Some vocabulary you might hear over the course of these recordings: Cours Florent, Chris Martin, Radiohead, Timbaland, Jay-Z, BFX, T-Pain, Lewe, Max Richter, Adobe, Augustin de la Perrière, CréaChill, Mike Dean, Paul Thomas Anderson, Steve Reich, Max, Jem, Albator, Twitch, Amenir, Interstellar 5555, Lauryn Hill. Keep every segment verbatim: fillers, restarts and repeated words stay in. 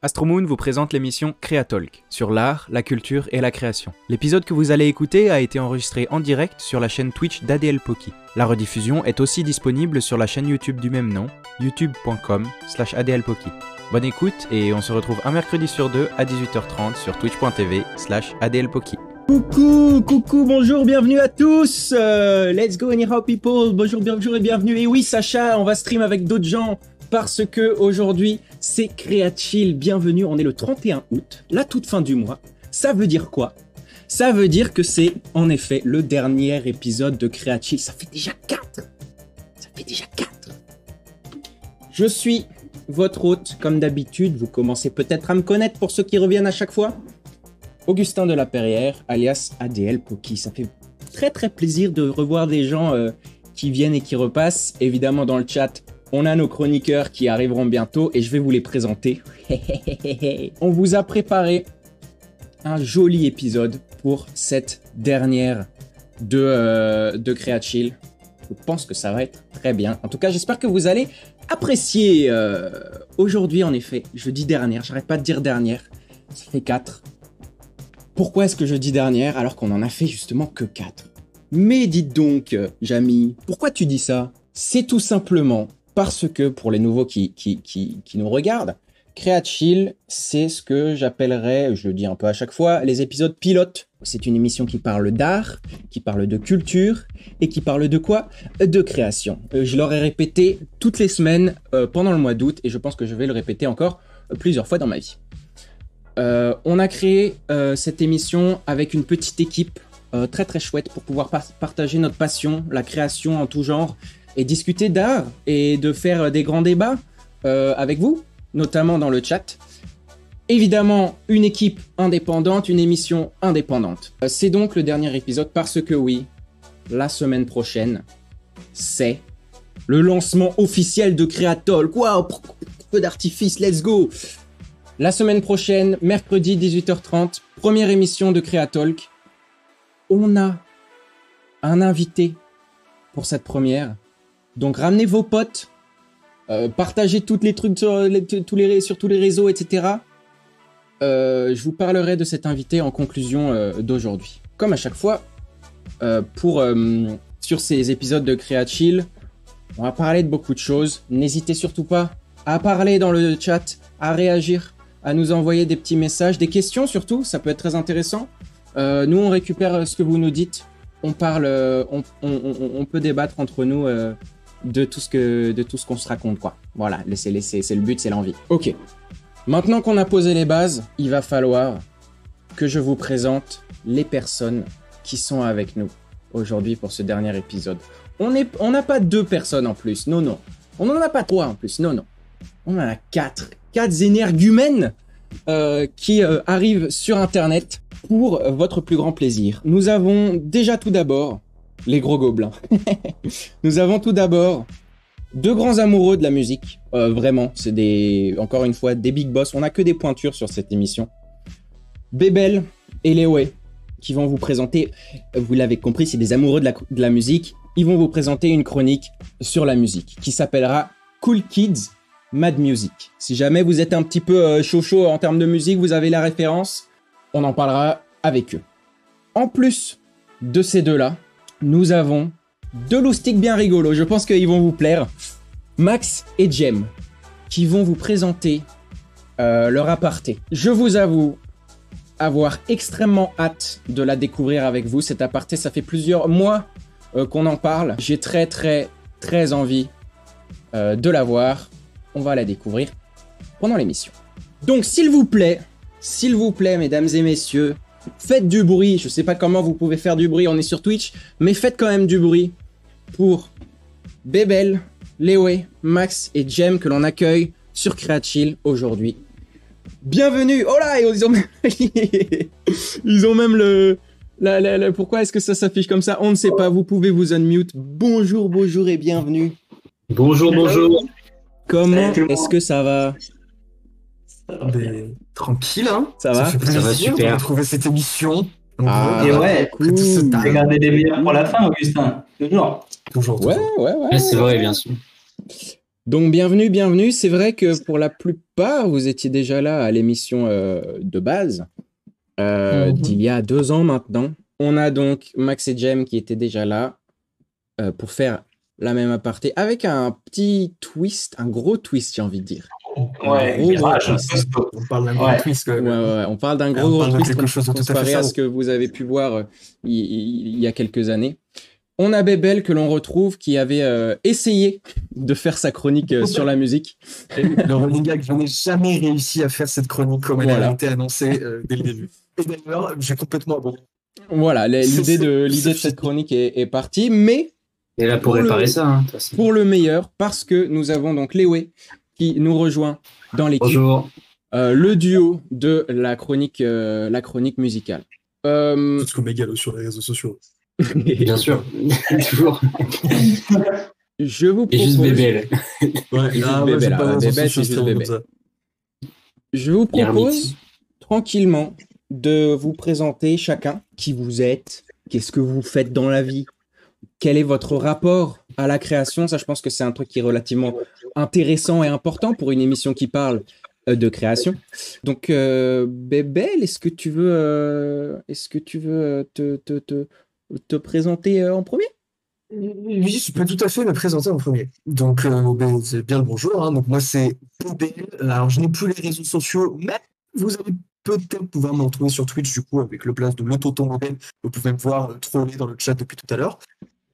Astromoon vous présente l'émission CréaTalk, sur l'art, la culture et la création. L'épisode que vous allez écouter a été enregistré en direct sur la chaîne Twitch d'A D L Poki. La rediffusion est aussi disponible sur la chaîne YouTube du même nom, youtube point com slash A D L Poki. Bonne écoute et on se retrouve un mercredi sur deux à dix-huit heures trente sur twitch point t v slash A D L Poki. Coucou, coucou, bonjour, bienvenue à tous, euh, let's go anyhow people, bonjour, bonjour et bienvenue. Et oui Sacha, on va stream avec d'autres gens parce que aujourd'hui c'est CréaChill. Bienvenue, on est le trente et un août, la toute fin du mois. Ça veut dire quoi? Ça veut dire que c'est en effet le dernier épisode de CréaChill. Ça fait déjà quatre. Ça fait déjà quatre. Je suis votre hôte comme d'habitude, vous commencez peut-être à me connaître pour ceux qui reviennent à chaque fois. Augustin de la Perrière, alias A D L Poki. Ça fait très très plaisir de revoir des gens euh, qui viennent et qui repassent. Évidemment, dans le chat, on a nos chroniqueurs qui arriveront bientôt et je vais vous les présenter. On vous a préparé un joli épisode pour cette dernière de, euh, de CréaChill. Je pense que ça va être très bien. En tout cas, j'espère que vous allez apprécier. Euh, aujourd'hui, en effet, je dis dernière, j'arrête pas de dire dernière. Ça fait quatre. Pourquoi est-ce que je dis dernière alors qu'on en a fait justement que quatre? Mais dites donc, Jamy, pourquoi tu dis ça? C'est tout simplement parce que, pour les nouveaux qui, qui, qui, qui nous regardent, CréaChill, c'est ce que j'appellerais, je le dis un peu à chaque fois, les épisodes pilotes. C'est une émission qui parle d'art, qui parle de culture, et qui parle de quoi? De création. Je l'aurais répété toutes les semaines euh, pendant le mois d'août, et je pense que je vais le répéter encore plusieurs fois dans ma vie. Euh, on a créé euh, cette émission avec une petite équipe euh, très très chouette pour pouvoir par partager notre passion, la création en tout genre et discuter d'art et de faire euh, des grands débats euh, avec vous, notamment dans le chat. Évidemment, une équipe indépendante, une émission indépendante. Euh, c'est donc le dernier épisode parce que oui, la semaine prochaine, c'est le lancement officiel de CréaTalk. Waouh, peu d'artifice, let's go! La semaine prochaine, mercredi dix-huit heures trente, première émission de CréaTalk. On a un invité pour cette première. Donc ramenez vos potes, euh, partagez tous les trucs sur, les, tous les, sur tous les réseaux, et cetera. Euh, je vous parlerai de cet invité en conclusion euh, d'aujourd'hui. Comme à chaque fois, euh, pour, euh, sur ces épisodes de CréaChill, on va parler de beaucoup de choses. N'hésitez surtout pas à parler dans le chat, à réagir, à nous envoyer des petits messages, des questions surtout, ça peut être très intéressant. Euh, nous, on récupère ce que vous nous dites, on parle, on, on, on, on peut débattre entre nous euh, de tout ce que, de tout ce qu'on se raconte, quoi. Voilà, laissez, laissez, c'est le but, c'est l'envie. Ok, maintenant qu'on a posé les bases, il va falloir que je vous présente les personnes qui sont avec nous aujourd'hui pour ce dernier épisode. On est, on n'a pas deux personnes en plus, non, non. On n'en a pas trois en plus, non, non. On en a quatre. Quatre énergumènes euh, qui euh, arrivent sur Internet pour votre plus grand plaisir. Nous avons déjà tout d'abord les gros gobelins. Nous avons tout d'abord deux grands amoureux de la musique. Euh, vraiment, c'est des, encore une fois, des big boss. On n'a que des pointures sur cette émission. Bébel et Lewe qui vont vous présenter, vous l'avez compris, c'est des amoureux de la, de la musique. Ils vont vous présenter une chronique sur la musique qui s'appellera Cool Kids Mad Music. Si jamais vous êtes un petit peu euh, chaud chaud en termes de musique, vous avez la référence, on en parlera avec eux. En plus de ces deux-là, nous avons deux loustiques bien rigolos, je pense qu'ils vont vous plaire, Max et Jem, qui vont vous présenter euh, leur aparté. Je vous avoue avoir extrêmement hâte de la découvrir avec vous, cet aparté, ça fait plusieurs mois euh, qu'on en parle. J'ai très très très envie euh, de la voir. On va la découvrir pendant l'émission. Donc s'il vous plaît, s'il vous plaît mesdames et messieurs, faites du bruit. Je sais pas comment vous pouvez faire du bruit, on est sur Twitch, mais faites quand même du bruit pour Bébel, Lewe, Max et Jem que l'on accueille sur CréaChill aujourd'hui. Bienvenue. Oh là, ils ont même, ils ont même le... La, la, la... Pourquoi est-ce que ça s'affiche comme ça? On ne sait pas, vous pouvez vous unmute. Bonjour, bonjour et bienvenue. Bonjour, bonjour. Comment est-ce que ça va? Ben, tranquille, hein. Ça va. Ça, ça va super. On a trouvé cette émission. Ah, et ouais, regardez les meilleurs pour la fin, Augustin. Toujours. Toujours. Ouais, ouais, ouais. C'est vrai, bien sûr. Donc bienvenue, bienvenue. C'est vrai que pour la plupart, vous étiez déjà là à l'émission euh, de base euh, mmh. d'il y a deux ans maintenant. On a donc Max et Jem qui étaient déjà là euh, pour faire la même aparté avec un petit twist, un gros twist, j'ai envie de dire. Ouais, gros, gros ah, twist. On parle d'un gros ouais. twist. Que... Ouais, ouais, ouais. On parle d'un gros, gros twist comparé à, à ce que vous avez pu voir euh, il, il y a quelques années. On a Bébel que l'on retrouve qui avait euh, essayé de faire sa chronique euh, sur la musique. Le running gag, je n'ai jamais réussi à faire cette chronique comme elle voilà. a été annoncée euh, dès le début. Et d'ailleurs, j'ai complètement abandonné. Voilà, l'idée de, l'idée de cette chronique est, est partie, mais... Et là pour, pour réparer le, ça, hein, pour le meilleur, parce que nous avons donc Lewe qui nous rejoint dans l'équipe. Bonjour. Euh, le duo de la chronique, euh, la chronique musicale. Euh... Tout ce qu'on mégalo sur les réseaux sociaux. Bien sûr, toujours. Je vous propose... Et juste Bébel. Ouais, ah, Bébel, ah, Bébel, c'est juste Bébel. Je vous propose tranquillement de vous présenter chacun qui vous êtes, qu'est-ce que vous faites dans la vie, quel est votre rapport à la création. Ça, je pense que c'est un truc qui est relativement intéressant et important pour une émission qui parle de création. Donc, euh, Bébel, est-ce que tu veux, euh, est-ce que tu veux te, te, te, te présenter euh, en premier ? Oui, je peux tout à fait me présenter en premier. Donc, euh, ben, c'est bien le bonjour. Hein. Donc, moi, c'est Bébel. Alors, je n'ai plus les réseaux sociaux, mais vous avez peut-être pouvoir me retrouver sur Twitch, du coup, avec le place de l'auto-tomobile. Vous pouvez me voir euh, troller dans le chat depuis tout à l'heure.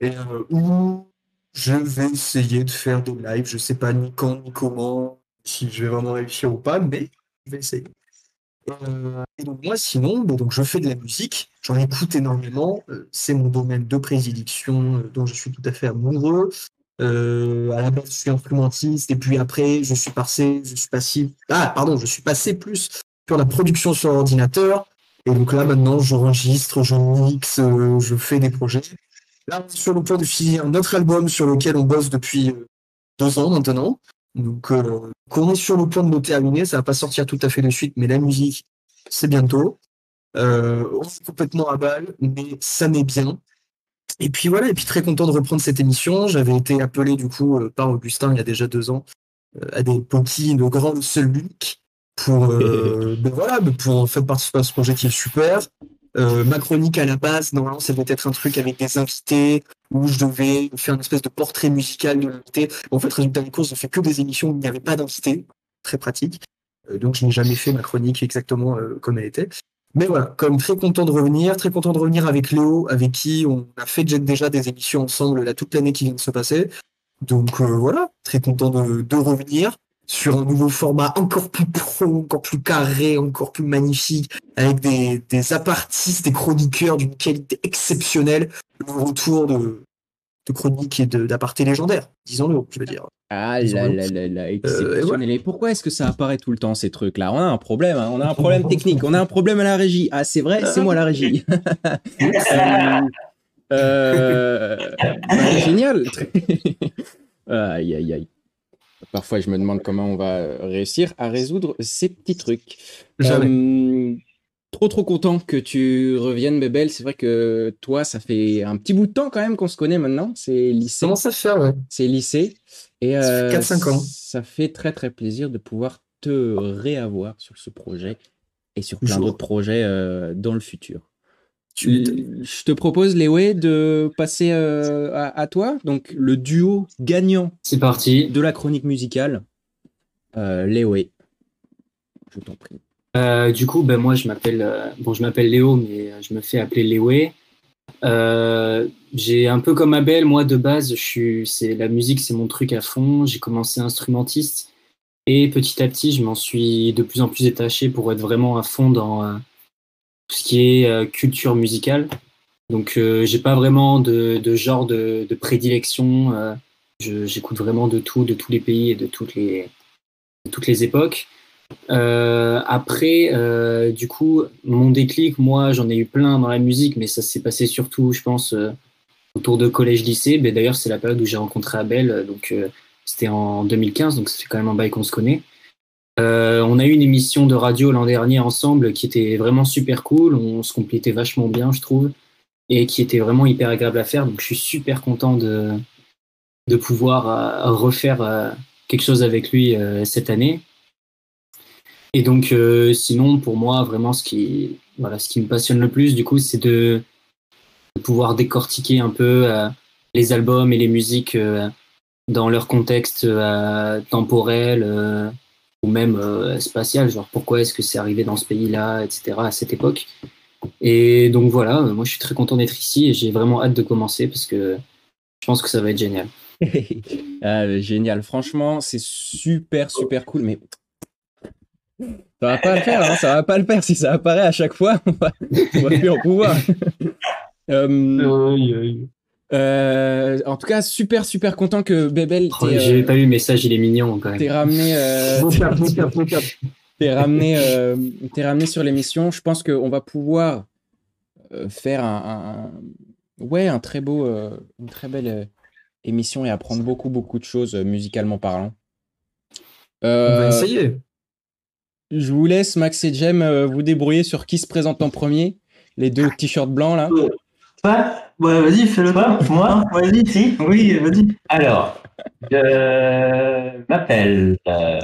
Et euh, où je vais essayer de faire des lives. Je ne sais pas ni quand, ni comment, si je vais vraiment réussir ou pas, mais je vais essayer. Et, euh, et donc, moi, sinon, bon, donc, je fais de la musique. J'en écoute énormément. Euh, c'est mon domaine de prédilection euh, dont je suis tout à fait amoureux. Euh, à la base, je suis instrumentiste. Et puis après, je suis passé, je suis passé, ah, pardon, je suis passé plus sur la production sur ordinateur, et donc là maintenant j'enregistre, je mixe, euh, je fais des projets. Là, sur le point de finir notre album sur lequel on bosse depuis euh, deux ans maintenant, donc euh, qu'on est sur le point de le terminer, ça va pas sortir tout à fait de suite, mais la musique, c'est bientôt. Euh, on est complètement à balle, mais ça m'est bien. Et puis voilà, et puis très content de reprendre cette émission. J'avais été appelé du coup euh, par Augustin il y a déjà deux ans, euh, à des petits, de grandes soluques, pour euh, ben voilà, pour faire participer à ce projet qui est super. Euh, ma chronique à la base, normalement, ça devait être un truc avec des invités où je devais faire une espèce de portrait musical de l'invité. En fait, résultat des courses, on fait que des émissions où il n'y avait pas d'invité, très pratique. Euh, donc, je n'ai jamais fait ma chronique exactement euh, comme elle était. Mais voilà, comme très content de revenir, très content de revenir avec Léo, avec qui on a fait déjà des émissions ensemble là toute l'année qui vient de se passer. Donc euh, voilà, très content de, de revenir sur un nouveau format encore plus pro, encore plus carré, encore plus magnifique, avec des, des apartistes, des chroniqueurs d'une qualité exceptionnelle, le retour de, de chroniques et d'apartés légendaires, disons-le, je veux dire. Ah là là là là, exceptionnel. Et pourquoi est-ce que ça apparaît tout le temps, ces trucs-là ? On a un problème, hein, on a un problème technique, on a un problème à la régie. Ah, c'est vrai, c'est moi la régie. euh... bah, génial. Aïe, aïe, aïe. Parfois, je me demande comment on va réussir à résoudre ces petits trucs. Euh, trop, trop content que tu reviennes, Bébel. C'est vrai que toi, ça fait un petit bout de temps quand même qu'on se connaît maintenant. C'est lycée. Comment ça fait, ouais. C'est lycée. Et euh, quatre cinq ans. Ça fait très, très plaisir de pouvoir te réavoir sur ce projet et sur plein d'autres projets euh, dans le futur. Je te propose, Léwe, de passer euh, à, à toi, donc le duo gagnant parti. de la chronique musicale. Euh, Léwe, je t'en prie. Euh, du coup, ben, moi, je m'appelle euh, bon, je m'appelle Léo, mais je me fais appeler Léwe. Euh, j'ai un peu comme Abel, moi, de base, je suis, la musique, c'est mon truc à fond. J'ai commencé instrumentiste et petit à petit, je m'en suis de plus en plus détaché pour être vraiment à fond dans... Euh, tout ce qui est euh, culture musicale. Donc, euh, j'ai pas vraiment de, de genre de, de prédilection. Euh, j'écoute vraiment de tout, de tous les pays et de toutes les, de toutes les époques. Euh, après, euh, du coup, mon déclic, moi, j'en ai eu plein dans la musique, mais ça s'est passé surtout, je pense, euh, autour de collège-lycée. D'ailleurs, c'est la période où j'ai rencontré Abel. Donc, euh, c'était en deux mille quinze, donc ça fait quand même un bail qu'on se connaît. Euh, on a eu une émission de radio l'an dernier ensemble qui était vraiment super cool, on se complétait vachement bien je trouve et qui était vraiment hyper agréable à faire, donc je suis super content de, de pouvoir euh, refaire euh, quelque chose avec lui euh, cette année. Et donc, euh, sinon, pour moi, vraiment, ce qui, voilà, ce qui me passionne le plus, du coup, c'est de, de pouvoir décortiquer un peu euh, les albums et les musiques euh, dans leur contexte euh, temporel euh, ou même euh, spatial. Genre, pourquoi est-ce que c'est arrivé dans ce pays-là, et cetera, à cette époque. Et donc, voilà, euh, moi, je suis très content d'être ici et j'ai vraiment hâte de commencer parce que je pense que ça va être génial. euh, génial. Franchement, c'est super, super cool, mais... Ça va pas le faire, hein, ça va pas le faire. Si ça apparaît à chaque fois, on va, on va plus en pouvoir. euh, euh, en tout cas, super, super content que Bébel. Oh, j'ai euh, pas eu le message, il est mignon quand même. T'es ramené, euh, t'es ramené, euh, t'es ramené sur l'émission. Je pense qu'on va pouvoir faire un, un, ouais, un très beau, euh, une très belle euh, émission et apprendre beaucoup, beaucoup de choses euh, musicalement parlant. Euh, on va essayer. Je vous laisse, Max et Jem, euh, vous débrouiller sur qui se présente en premier. Les deux t-shirts blancs, là. Ouais, ouais vas-y, fais-le toi. Moi, vas-y, si. Oui, vas-y. Alors, je m'appelle... Euh...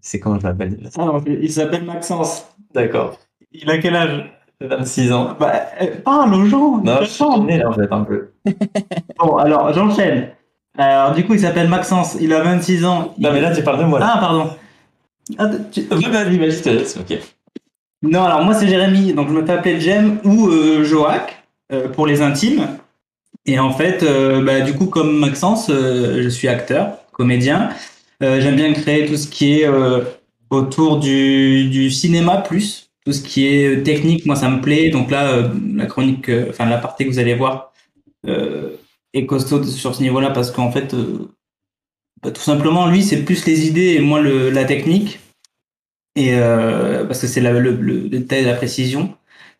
C'est comment je m'appelle déjà ? Ah, il s'appelle Maxence. D'accord. Il a quel âge ? vingt-six ans. Bah, parle aux gens. Non, je suis né, là, en fait, un peu. Bon, alors, j'enchaîne. Alors, du coup, il s'appelle Maxence. Il a vingt-six ans. Non, il... mais là, tu parles de moi. Là. Ah, pardon. Ah, tu... okay. Non, alors moi c'est Jérémy, donc je me fais appeler Jem ou euh, Joac euh, pour les intimes. Et en fait, euh, bah, du coup, comme Maxence, euh, je suis acteur, comédien. Euh, j'aime bien créer tout ce qui est euh, autour du, du cinéma, plus tout ce qui est technique. Moi, ça me plaît. Donc là, euh, la chronique, enfin euh, la partie que vous allez voir euh, est costaud sur ce niveau-là parce qu'en fait. Euh, Bah, tout simplement, lui, c'est plus les idées et moins le, la technique. Et, euh, parce que c'est la, le, le détail, la précision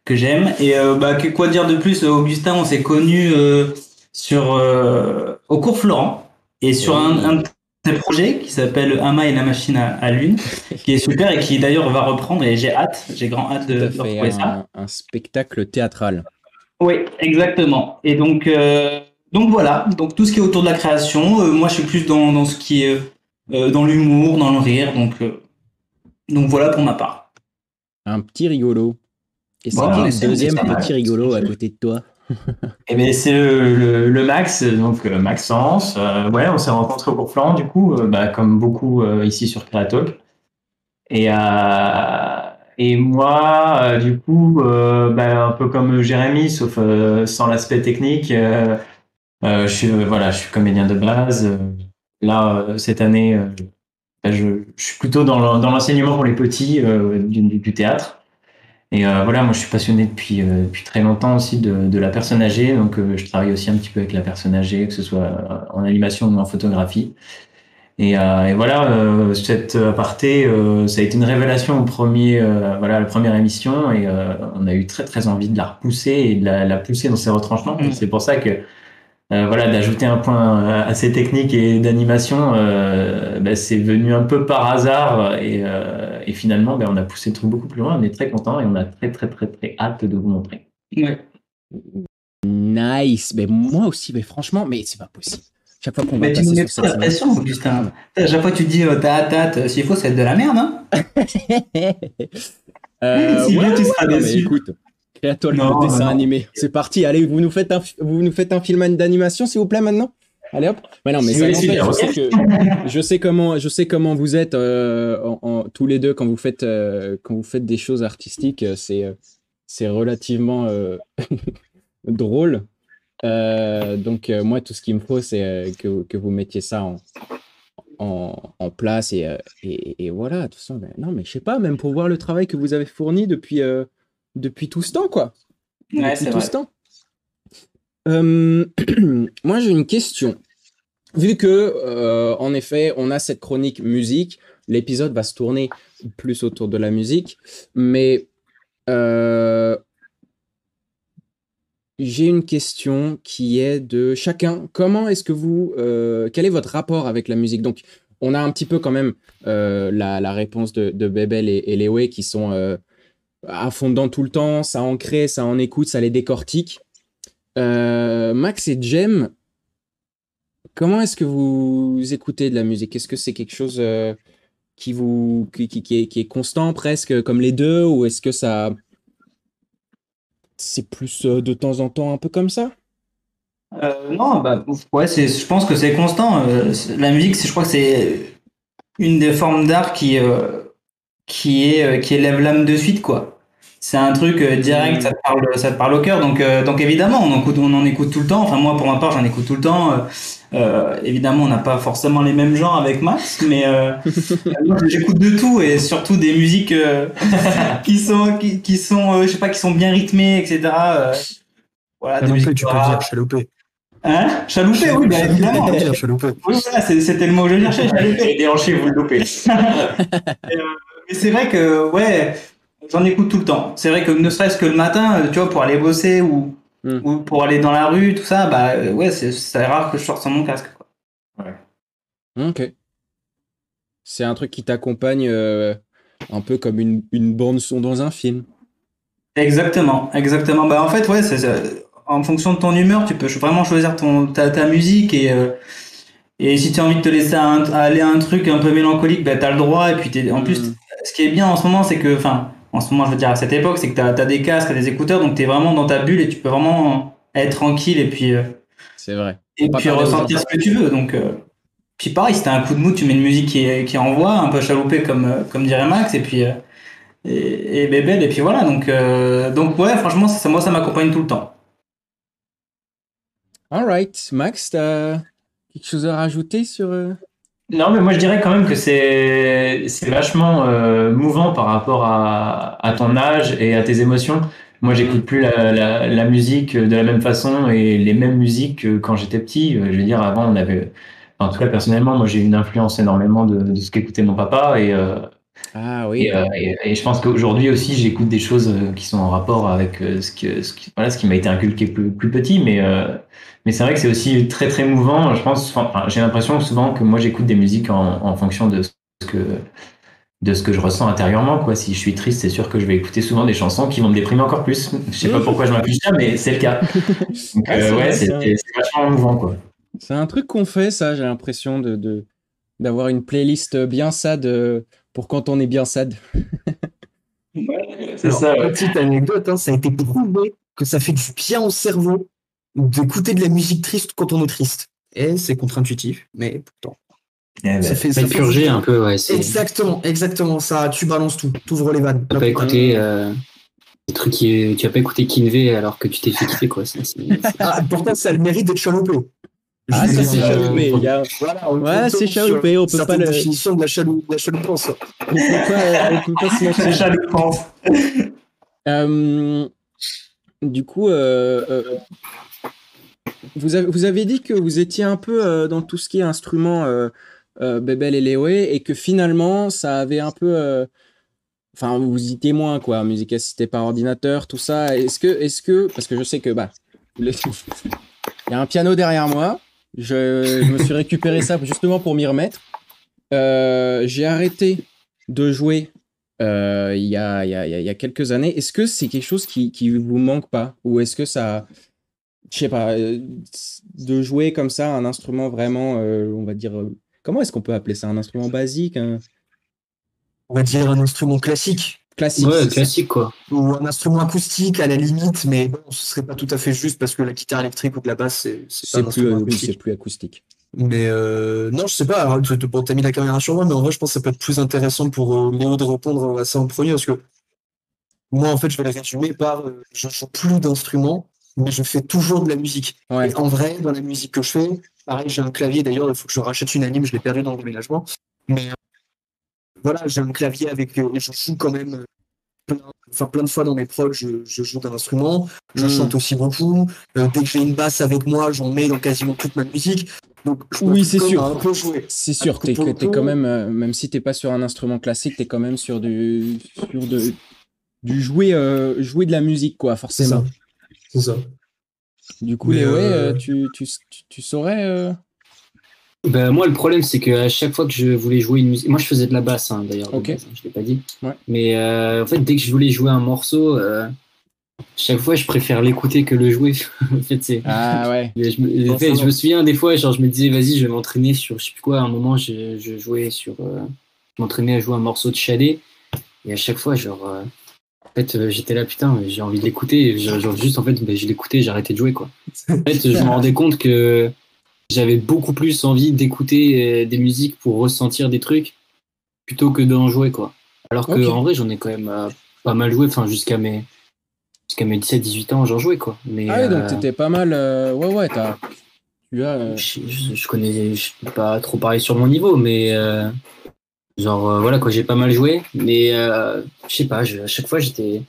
que j'aime. Et euh, bah, que, quoi dire de plus, Augustin, on s'est connu euh, sur, euh, au Cours Florent et sur un, un de ses projets qui s'appelle Ama et la machine à, à lune, qui est super et qui d'ailleurs va reprendre. Et j'ai hâte, j'ai grand hâte de, de retrouver un, ça. Un spectacle théâtral. Oui, exactement. Et donc. Euh, Donc voilà, donc tout ce qui est autour de la création, euh, moi je suis plus dans, dans ce qui est euh, dans l'humour, dans le rire, donc, euh, donc voilà pour ma part. Un petit rigolo. Et c'est voilà, qui le deuxième petit rigolo à côté de toi? Eh bien c'est le, le, le Max, donc euh, Maxence, euh, ouais, on s'est rencontrés au Cours Florent du coup, euh, bah, comme beaucoup euh, ici sur CréaTalk. Et, euh, et moi euh, du coup, euh, bah, un peu comme Jérémy, sauf euh, sans l'aspect technique, euh, Euh, je suis euh, voilà, je suis comédien de base. Euh, là, euh, cette année, euh, ben je, je suis plutôt dans, le, dans l'enseignement pour les petits euh, du, du théâtre. Et euh, voilà, moi, je suis passionné depuis euh, depuis très longtemps aussi de, de la personne âgée. Donc, euh, je travaille aussi un petit peu avec la personne âgée, que ce soit en animation ou en photographie. Et, euh, et voilà, euh, cette aparté, euh, ça a été une révélation au premier, euh, voilà, la première émission, et euh, on a eu très très envie de la repousser et de la, la pousser dans ses retranchements. Mmh. C'est pour ça que Euh, voilà, d'ajouter un point assez technique et d'animation, euh, ben, c'est venu un peu par hasard et, euh, et finalement, ben, on a poussé le truc beaucoup plus loin. On est très contents et on a très, très, très, très hâte de vous montrer. Ouais. Nice. Mais moi aussi, mais franchement, mais c'est pas possible. Chaque fois qu'on mais va passer sur cette semaine. Pression, Augustin. Chaque fois que tu dis euh, ta ta, s'il faut, ça va être de la merde, hein. euh, si ouais, bien, tu ouais, seras ouais, déçu. Écoute. Et à toi le non, dessin non. animé. C'est parti. Allez, vous nous faites un, vous nous faites un film d'animation, s'il vous plaît, maintenant. Allez hop. Mais non, mais ça, en fait, je, sais que, je sais comment, je sais comment vous êtes euh, en, en, tous les deux quand vous faites, euh, quand vous faites des choses artistiques. C'est, c'est relativement euh, drôle. Euh, donc euh, moi, tout ce qu'il me faut, c'est euh, que, que vous mettiez ça en, en, en place et, et, et voilà. De toute façon, mais, non, mais je sais pas. Même pour voir le travail que vous avez fourni depuis. Euh, Depuis tout ce temps, quoi. Ouais, Depuis tout vrai. ce temps. Euh, moi, j'ai une question. Vu que, euh, en effet, on a cette chronique musique, l'épisode va se tourner plus autour de la musique, mais euh, j'ai une question qui est de chacun. Comment est-ce que vous... Euh, quel est votre rapport avec la musique ? Donc, on a un petit peu quand même euh, la, la réponse de, de Bébel et, et Lewe qui sont... Euh, à fond dedans tout le temps, ça en crée, ça en écoute, ça les décortique. Euh, Max et Jem, Comment est-ce que vous écoutez de la musique? Est-ce que c'est quelque chose euh, qui, vous, qui, qui, qui, est, qui est constant presque comme les deux? Ou est-ce que ça c'est plus euh, de temps en temps un peu comme ça? Euh, non, bah, ouais, je pense que c'est constant. Euh, la musique, je crois que c'est une des formes d'art qui, euh, qui, est, euh, qui élève l'âme de suite, quoi. C'est un truc euh, direct, ça te parle, ça te parle au cœur. Donc, euh, donc évidemment, on en, écoute, on en écoute tout le temps. Enfin, moi, pour ma part, j'en écoute tout le temps. Euh, euh, évidemment, on n'a pas forcément les mêmes genres avec Max, mais euh, moi, j'écoute de tout et surtout des musiques euh, qui sont, qui, qui sont euh, je sais pas, qui sont bien rythmées, et cetera. Euh, voilà, des musiques, tu peux dire chaloupé. Hein, chaloupé, chaloupé, oui, bah, évidemment. Chaloupé, chaloupé. Oui, voilà, c'était le mot que je cherchais, chaloupé. Déranchez, vous le loupez. Mais c'est vrai que, ouais, j'en écoute tout le temps. C'est vrai que ne serait-ce que le matin, tu vois, pour aller bosser ou, mm. ou pour aller dans la rue, tout ça, bah, ouais, c'est rare que je sorte sans mon casque, quoi. Ouais. Ok. C'est un truc qui t'accompagne euh, un peu comme une, une bande-son dans un film. Exactement, exactement. Bah, en fait, ouais, c'est. En fonction de ton humeur, tu peux vraiment choisir ton, ta, ta musique et, euh, et si tu as envie de te laisser à un, à aller à un truc un peu mélancolique, bah, tu as le droit. Et puis en plus, ce qui est bien en ce moment, c'est que, enfin, en ce moment, je veux dire à cette époque, c'est que tu as, as des casques, tu as des écouteurs, donc tu es vraiment dans ta bulle et tu peux vraiment être tranquille et puis, euh, c'est vrai. Et puis ressentir ce que tu veux. Donc, euh, puis pareil, si tu as un coup de mou, tu mets une musique qui, qui envoie, un peu chaloupée comme, comme dirait Max, et puis, euh, et, et Bébel, et puis voilà. Donc, euh, donc ouais, franchement, ça, moi, ça m'accompagne tout le temps. Alright, Max, t'as quelque chose à rajouter sur... Non, mais moi je dirais quand même que c'est vachement euh, mouvant par rapport à, à ton âge et à tes émotions. Moi, j'écoute plus la, la, la musique de la même façon et les mêmes musiques que quand j'étais petit. Je veux dire, avant, on avait... En tout cas, personnellement, moi, j'ai eu une influence énormément de, de ce qu'écoutait mon papa et... Euh, Ah oui. Et, euh, et, et je pense qu'aujourd'hui aussi, j'écoute des choses qui sont en rapport avec ce, que, ce qui, voilà, ce qui m'a été inculqué plus, plus petit. Mais, euh, mais c'est vrai que c'est aussi très très mouvant. Je pense, enfin, j'ai l'impression souvent que moi j'écoute des musiques en, en fonction de ce que de ce que je ressens intérieurement, quoi. Si je suis triste, c'est sûr que je vais écouter souvent des chansons qui vont me déprimer encore plus. Je sais pas pourquoi je m'accuse ça, mais c'est le cas. Donc, euh, ouais, c'est vachement mouvant, quoi. C'est un truc qu'on fait, ça. J'ai l'impression de, de d'avoir une playlist bien sad. De... Pour quand on est bien sad. Ouais, c'est ça. Ouais. Petite anecdote, hein, ça a été prouvé que ça fait du bien au cerveau d'écouter de la musique triste quand on est triste. Et c'est contre-intuitif, mais pourtant. Eh ben, ça fait purger fait... un peu, ouais. Exactement, exactement ça. Tu balances tout, t'ouvres les vannes. Tu n'as pas écouté euh, des trucs qui, tu n'as pas écouté KeenV alors que tu t'es fait kiffer, quoi. Ça, c'est, c'est... Ah, pourtant, ça a le mérite d'être chaloupé. Ah, ça c'est euh, chaloupé, les gars. Voilà, voilà c'est chaloupé, on peut pas le... définition de la chaloupance. On peut pas, on peut pas se lâcher. La chaloupance. Euh, du coup, euh, euh, vous, avez, vous avez dit que vous étiez un peu euh, dans tout ce qui est instruments euh, euh, Bébel et Lewe, et que finalement, ça avait un peu... Euh, enfin, vous étiez moins, quoi, musique assistée par ordinateur, tout ça. Est-ce que, est-ce que... Parce que je sais que... bah, les... Il y a un piano derrière moi. Je, je me suis récupéré ça justement pour m'y remettre. Euh, j'ai arrêté de jouer euh, il, y a, il, y a, il y a quelques années. Est-ce que c'est quelque chose qui ne vous manque pas? Ou est-ce que ça... Je sais pas. Euh, de jouer comme ça un instrument vraiment, euh, on va dire... Euh, comment est-ce qu'on peut appeler ça? Un instrument basique, hein? On va dire un instrument classique. Classique, ouais, classique quoi. Ou un instrument acoustique à la limite, mais bon, ce serait pas tout à fait juste parce que la guitare électrique ou de la basse, c'est plus, euh, plus acoustique. Mais euh, non, je sais pas, alors, bon, t'as mis la caméra sur moi, mais en vrai, je pense que ça peut être plus intéressant pour euh, Léo de répondre à ça en premier, parce que moi, en fait, je vais le résumer par euh, je ne joue plus d'instruments, mais je fais toujours de la musique. Ouais. Et en vrai, dans la musique que je fais, pareil, j'ai un clavier, d'ailleurs, il faut que je rachète une anime, je l'ai perdu dans le déménagement, mais... Voilà, j'ai un clavier avec. Euh, je joue quand même plein, enfin, plein de fois dans mes prods, je, je joue d'un instrument. Je mmh. chante aussi beaucoup. Euh, dès que j'ai une basse avec moi, j'en mets dans quasiment toute ma musique. Donc, oui, c'est sûr. C'est sûr, t'es, t'es quand même, euh, même si t'es pas sur un instrument classique, t'es quand même sur du, sur de, du jouer, euh, jouer de la musique, quoi, forcément. C'est ça. ça. Du coup, Léo, euh... tu, tu, tu, tu saurais. Euh... Ben, moi, le problème, c'est qu'à chaque fois que je voulais jouer une musique... Moi, je faisais de la basse, hein, d'ailleurs. Okay. Je ne l'ai pas dit. Ouais. Mais euh, en fait, dès que je voulais jouer un morceau, euh, Chaque fois, je préfère l'écouter que le jouer. En fait, c'est... Ah ouais. Je me, en fait, je me souviens des fois, genre, je me disais, vas-y, je vais m'entraîner sur, je sais plus quoi. À un moment, je, je jouais sur, euh, je m'entraînais à jouer un morceau de Chalet. Et à chaque fois, genre, euh, en fait, euh, j'étais là, putain, j'ai envie de l'écouter. Genre, genre juste, en fait, bah, je l'écoutais, j'ai arrêté de jouer, quoi. En fait, je me rendais compte que j'avais beaucoup plus envie d'écouter euh, des musiques pour ressentir des trucs plutôt que d'en jouer, quoi. Alors que, okay. en vrai, j'en ai quand même euh, pas mal joué, enfin, jusqu'à mes. Jusqu'à mes dix-sept dix-huit ans, j'en jouais, quoi. Mais, ah ouais, donc euh... t'étais pas mal... Euh... Ouais, ouais, t'as... Tu as, euh... je, je, je connais... Je peux pas trop parler sur mon niveau, mais... Euh... Genre, euh, voilà, quoi, j'ai pas mal joué, mais... Euh... Je sais pas, je, à chaque fois, j'étais...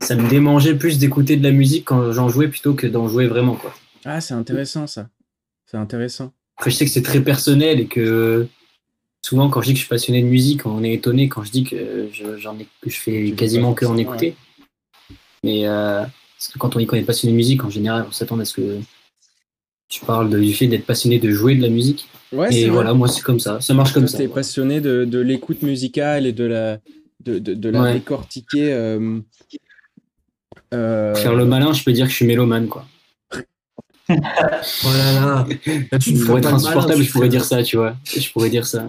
Ça me démangeait plus d'écouter de la musique quand j'en jouais plutôt que d'en jouer vraiment, quoi. Ah, c'est intéressant, ça. C'est intéressant. Après, je sais que c'est très personnel et que... Souvent, quand je dis que je suis passionné de musique, on est étonné quand je dis que je, j'en ai, que je fais je quasiment que en écouter. Ouais. Mais euh, parce que quand on est quand on est passionné de musique, en général, on s'attend à ce que tu parles de, du fait d'être passionné de jouer de la musique. Ouais, et voilà, vrai. Moi, c'est comme ça. Ça marche comme toi, ça. Tu es passionné de, de l'écoute musicale et de la, de, de, de la ouais. décortiquer. Euh, euh... Faire le malin, je peux dire que je suis mélomane, quoi. Oh là là, là tu pourrais être insupportable, malin, je pourrais dire ça, tu vois. Je pourrais dire ça.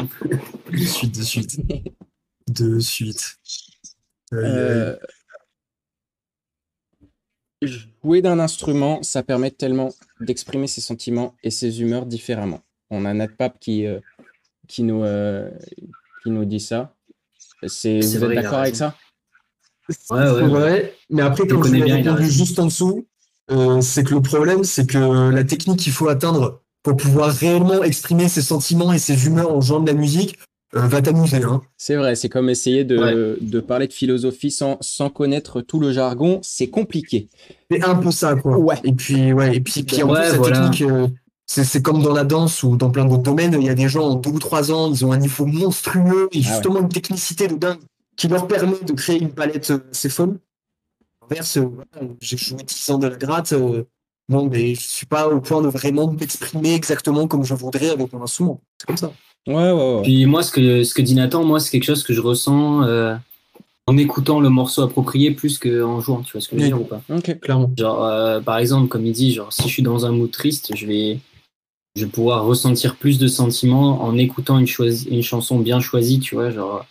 De suite, de suite. De suite. Euh... Euh... Jouer d'un instrument, ça permet tellement d'exprimer ses sentiments et ses humeurs différemment. On a Nat Pape qui, euh, qui, nous, euh, qui nous dit ça. C'est, c'est vous vrai, êtes d'accord avec ça? Ouais, ouais, ouais. Vrai. Mais après, comme je l'ai répondu juste en dessous, euh, c'est que le problème, c'est que la technique qu'il faut atteindre pour pouvoir réellement exprimer ses sentiments et ses humeurs en jouant de la musique euh, va t'amuser. Hein. C'est vrai, c'est comme essayer de, ouais. de parler de philosophie sans, sans connaître tout le jargon, c'est compliqué. C'est un peu ça, quoi. Ouais. Et puis, ouais, et puis, puis en ouais, plus, cette voilà. technique, euh, c'est, c'est comme dans la danse ou dans plein d'autres domaines, il y a des gens en deux ou trois ans, ils ont un niveau monstrueux et justement ah ouais. une technicité de dingue qui leur permet de créer une palette assez folle. Inverse, ouais, j'ai joué dix ans de la gratte, euh, non, mais je suis pas au point de vraiment m'exprimer exactement comme je voudrais avec mon instrument. C'est comme ça. Ouais, ouais, ouais. Puis moi, ce que, ce que dit Nathan, moi, c'est quelque chose que je ressens euh, en écoutant le morceau approprié plus qu'en jouant, tu vois ce que je veux dire ou pas ? Ok, clairement. Genre, euh, par exemple, comme il dit, genre, si je suis dans un mood triste, je vais, je vais pouvoir ressentir plus de sentiments en écoutant une, choisi, une chanson bien choisie, tu vois, genre,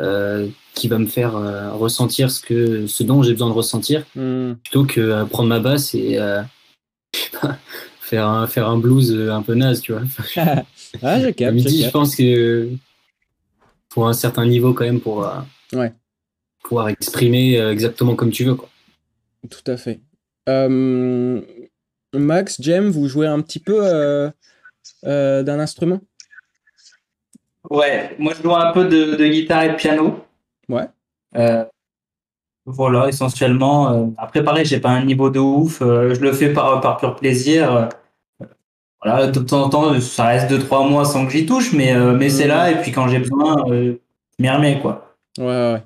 euh, qui va me faire euh, ressentir ce, que, ce dont j'ai besoin de ressentir, mm. plutôt que euh, prendre ma basse et... Euh, Faire un, faire un blues un peu naze, tu vois. Ah, je capte. Midi, je, je pense que pour un certain niveau, quand même, pour ouais. pouvoir exprimer exactement comme tu veux, quoi. Tout à fait. Euh, Max, Jem, vous jouez un petit peu euh, euh, d'un instrument ? Ouais, moi je joue un peu de, de guitare et de piano. Ouais. Euh, Voilà, essentiellement. Euh, après, pareil, j'ai pas un niveau de ouf. Euh, je le fais par, par pur plaisir. Euh, voilà, de temps en temps, ça reste deux trois mois sans que j'y touche, mais, euh, mais mmh. c'est là. Et puis, quand j'ai besoin, euh, je m'y remets, quoi. Ouais, ouais.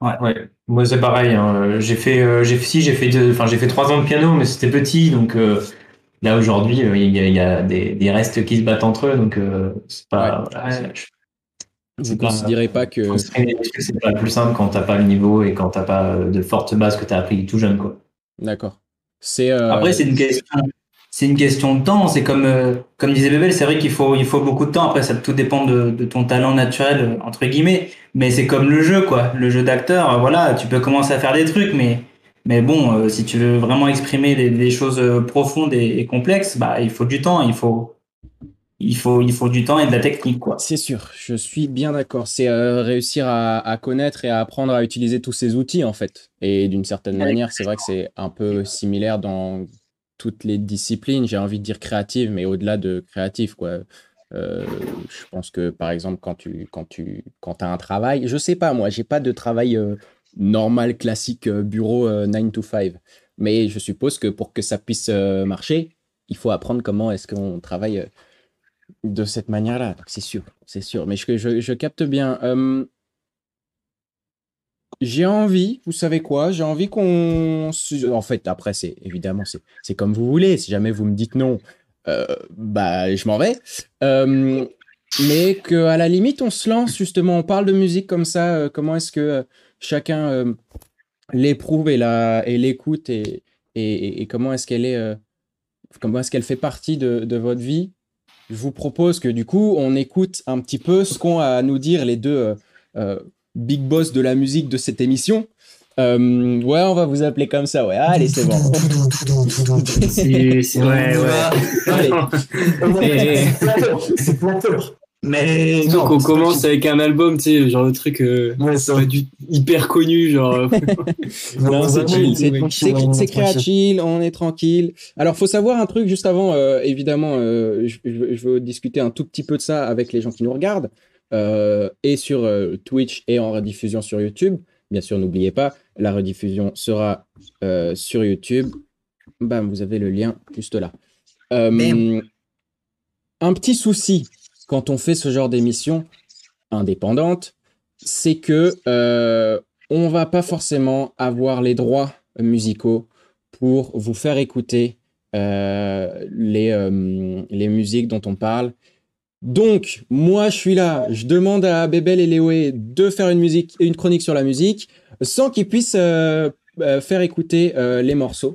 Ouais, ouais. Moi, c'est pareil. Hein. J'ai fait, euh, j'ai fait, si, j'ai fait, enfin, j'ai fait trois ans de piano, mais c'était petit. Donc, euh, là, aujourd'hui, il euh, y, y a des, des restes qui se battent entre eux. Donc, euh, c'est pas. Ouais. Voilà, c'est, je... Vous ne considérez pas que... C'est pas plus simple quand tu n'as pas le niveau et quand tu n'as pas de fortes bases que tu as appris tout jeune, quoi. D'accord. C'est euh... Après, c'est une, question, c'est une question de temps. C'est comme, euh, comme disait Bébel, c'est vrai qu'il faut, il faut beaucoup de temps. Après, ça tout dépend de, de ton talent naturel, entre guillemets. Mais c'est comme le jeu, quoi. Le jeu d'acteur, voilà, tu peux commencer à faire des trucs, mais, mais bon, euh, si tu veux vraiment exprimer les, les choses profondes et, et complexes, bah, il faut du temps, il faut... Il faut, il faut du temps et de la technique, quoi. C'est sûr, je suis bien d'accord. C'est euh, réussir à, à connaître et à apprendre à utiliser tous ces outils, en fait. Et d'une certaine ouais, manière, c'est vrai que c'est un peu similaire dans toutes les disciplines. J'ai envie de dire créative, mais au-delà de créatif, quoi. Euh, je pense que, par exemple, quand tu, quand tu quand as un travail... Je sais pas, moi, j'ai pas de travail euh, normal, classique, euh, bureau euh, nine to five. Mais je suppose que pour que ça puisse euh, marcher, il faut apprendre comment est-ce qu'on travaille... Euh, de cette manière-là, c'est sûr, c'est sûr. Mais je, je, je capte bien. Euh, j'ai envie, vous savez quoi, j'ai envie qu'on... En fait, après, c'est évidemment, c'est, c'est comme vous voulez. Si jamais vous me dites non, euh, bah, je m'en vais. Euh, mais qu'à la limite, on se lance, justement, on parle de musique comme ça. Euh, comment est-ce que euh, chacun euh, l'éprouve et la et l'écoute et, et, et comment est-ce qu'elle est, euh, comment est-ce qu'elle fait partie de, de votre vie. Je vous propose que du coup, on écoute un petit peu ce qu'ont à nous dire les deux euh, euh, big boss de la musique de cette émission. Euh, ouais, on va vous appeler comme ça, ouais. Allez, c'est bon. C'est, c'est, ouais, ouais. C'est planteur. Mais donc non, on commence avec un album, tu sais, genre le truc euh, ouais, ça aurait dû hyper connu, genre. Non, c'est chill, c'est CréaChill, on est tranquille. Alors, faut savoir un truc juste avant, euh, évidemment, euh, je, je veux discuter un tout petit peu de ça avec les gens qui nous regardent, euh, et sur euh, Twitch et en rediffusion sur YouTube. Bien sûr, n'oubliez pas, la rediffusion sera euh, sur YouTube. Bam, vous avez le lien juste là. Euh, un petit souci. Quand on fait ce genre d'émission indépendante, c'est que euh, on va pas forcément avoir les droits musicaux pour vous faire écouter euh, les, euh, les musiques dont on parle. Donc, moi, je suis là, je demande à Bébel et Lewe de faire une, musique, une chronique sur la musique sans qu'ils puissent euh, faire écouter euh, les morceaux.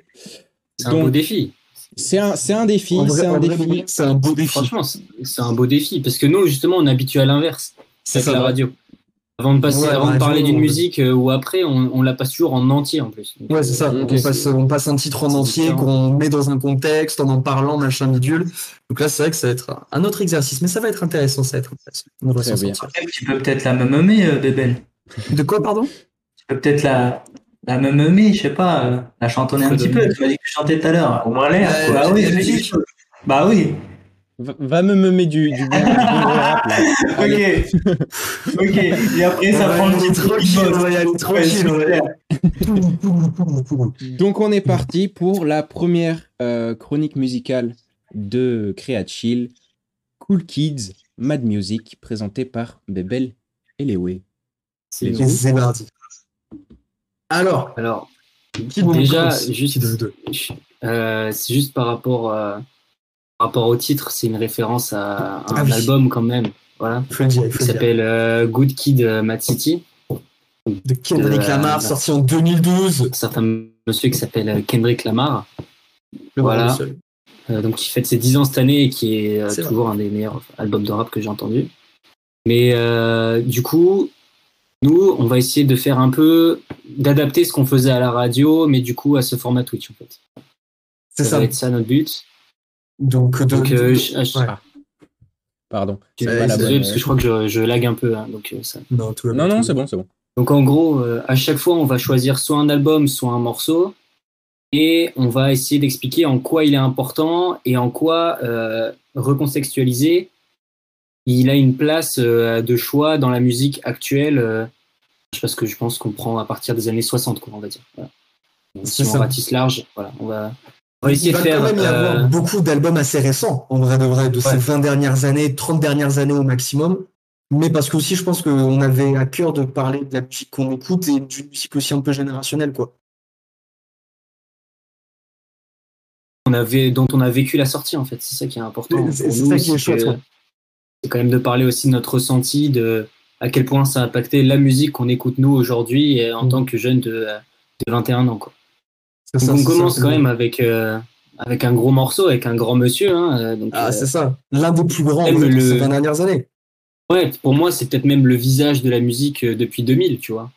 C'est un beau défi. C'est un, c'est un défi, vrai, c'est un défi. Vrai, c'est un beau défi. Franchement, c'est, c'est un beau défi. Parce que nous, justement, on est habitué à l'inverse. C'est avec ça, la vrai. radio. Avant de, passer, ouais, avant de parler d'une musique euh, ou après, on, on la passe toujours en entier en plus. Donc, ouais, c'est ça. On, on, passe, on passe un titre en entier qu'on met dans un contexte, en en parlant, machin bidule. Donc là, c'est vrai que ça va être un autre exercice. Mais ça va être intéressant, ça va être intéressant. Bien. Après, tu peux peut-être la meumer, euh, Bébel. De quoi, pardon? Tu peux peut-être la... La meumer, je sais pas, euh, la chantonner un petit peu. Tu m'as dit que je chantais tout à l'heure. Au moins l'air. Euh, bah, oui, oui. bah oui. Va, va me meumer du, du, du, du rap. Ok. Ok. Et après, ça prend le titre. Donc, on est parti pour la première euh, chronique musicale de CréaChill, Cool Kids Mad Music, présentée par Bébel et Lewe. C'est parti. Alors, alors déjà, juste, euh, c'est juste par rapport, euh, par rapport au titre, c'est une référence à, à ah un oui. album quand même, voilà, qui s'appelle euh, Good Kid Mad City. De Kendrick Lamar, euh, sorti en deux mille douze. Un certain monsieur qui s'appelle Kendrick Lamar. Le voilà. Euh, donc, qui fête ses dix ans cette année et qui est euh, toujours vrai. un des meilleurs albums de rap que j'ai entendu. Mais euh, du coup... Nous, on va essayer de faire un peu, d'adapter ce qu'on faisait à la radio, mais du coup à ce format Twitch en fait. C'est ça. Ça va être ça notre but. Donc, donc, donc euh, je, je... Ouais. Pardon. Je suis désolé bonne... parce que je crois que je, je lag un peu. Hein, donc ça... Non, tout non, non, c'est bon, c'est bon. Donc en gros, euh, à chaque fois, on va choisir soit un album, soit un morceau, et on va essayer d'expliquer en quoi il est important et en quoi euh, recontextualiser. Il a une place euh, de choix dans la musique actuelle. Euh, parce que je pense qu'on prend à partir des années soixante, quoi, on va dire. Voilà. Donc, si ça. on ratisse large, voilà, on va, on va essayer de faire... Il va quand même y euh... avoir beaucoup d'albums assez récents, en vrai de vrai, de ouais. ces vingt dernières années, trente dernières années au maximum. Mais parce que aussi, je pense qu'on avait à cœur de parler de la musique qu'on écoute et d'une musique aussi un peu générationnelle, quoi. On avait, dont on a vécu la sortie, en fait. C'est ça qui est important. C'est, c'est nous, ça qui est chouette, ouais. C'est quand même de parler aussi de notre ressenti, de à quel point ça a impacté la musique qu'on écoute nous aujourd'hui et en mmh. tant que jeunes de, de vingt et un ans. Quoi. Donc ça, on commence ça, quand même avec, euh, avec un gros morceau, avec un grand monsieur. Hein, donc, ah, euh, c'est ça, l'un des plus grands de le... ces dernières années. Ouais, pour moi, c'est peut-être même le visage de la musique depuis deux mille, tu vois.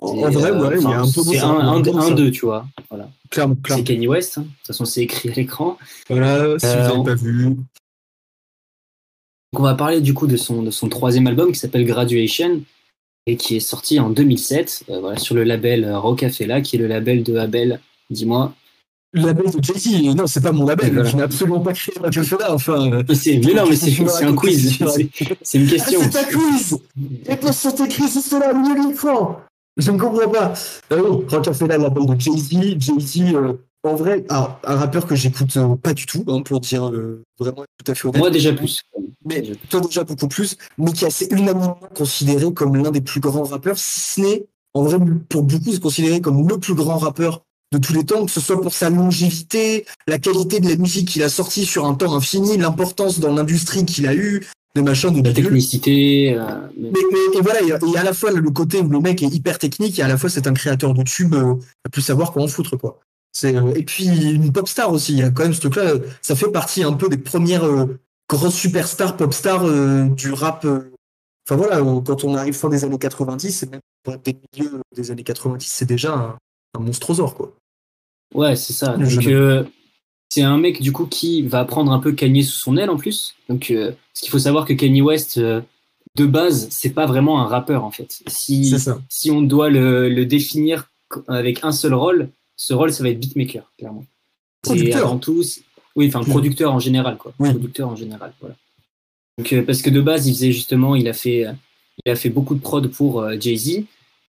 En vrai, euh, ouais, il y a un peu C'est un, un, un d'eux, tu vois. Voilà. Claire, Claire. C'est Kanye West, hein. De toute façon, c'est écrit à l'écran. Voilà, si euh, vous n'avez on... pas vu... Donc on va parler du coup de son, de son troisième album qui s'appelle Graduation et qui est sorti en deux mille sept euh, voilà, sur le label euh, Roc-A-Fella qui est le label de Abel, dis-moi. Le label de Jay-Z, non c'est pas mon label, voilà. Je n'ai absolument pas créé Roc-A-Fella, enfin... Euh... Mais, c'est, mais non, mais c'est, c'est un quiz, c'est, c'est une question. Ah, c'est un quiz. Et pour cette écrit, c'est cela, mille francs. Je ne comprends pas. Euh, Roc-A-Fella, label de Jay-Z, Jay-Z... Euh... En vrai, alors, un rappeur que j'écoute euh, pas du tout, hein, pour dire euh, vraiment tout à fait honnête. Moi déjà plus. Mais toi déjà beaucoup plus, mais qui est assez unanimement considéré comme l'un des plus grands rappeurs, si ce n'est, en vrai, pour beaucoup, c'est considéré comme le plus grand rappeur de tous les temps, que ce soit pour sa longévité, la qualité de la musique qu'il a sortie sur un temps infini, l'importance dans l'industrie qu'il a eue, de machin, de la technicité. Euh, mais... Mais, mais, et voilà, il y, y a à la fois le côté où le mec est hyper technique, et à la fois c'est un créateur de tube, euh, à plus savoir comment foutre, quoi. C'est, euh, et puis une pop star aussi, il y a quand même ce truc-là, euh, ça fait partie un peu des premières euh, grosses superstars, pop stars euh, du rap. Euh, Enfin voilà, quand on arrive fin des années quatre-vingt-dix, et même des milieux des années quatre-vingt-dix, c'est déjà un, un monstrosaure, quoi. Ouais, c'est ça. Donc, euh, c'est un mec, du coup, qui va prendre un peu Kanye sous son aile, en plus. Donc, euh, ce qu'il faut savoir, que Kanye West, euh, de base, c'est pas vraiment un rappeur, en fait. Si, c'est ça. Si on doit le, le définir avec un seul rôle, ce rôle, ça va être beatmaker, clairement. Producteur. Et avant tout, oui, enfin, producteur en général, quoi. Ouais. Producteur en général, voilà. Donc, parce que de base, il faisait justement, il a fait, il a fait beaucoup de prod pour Jay-Z,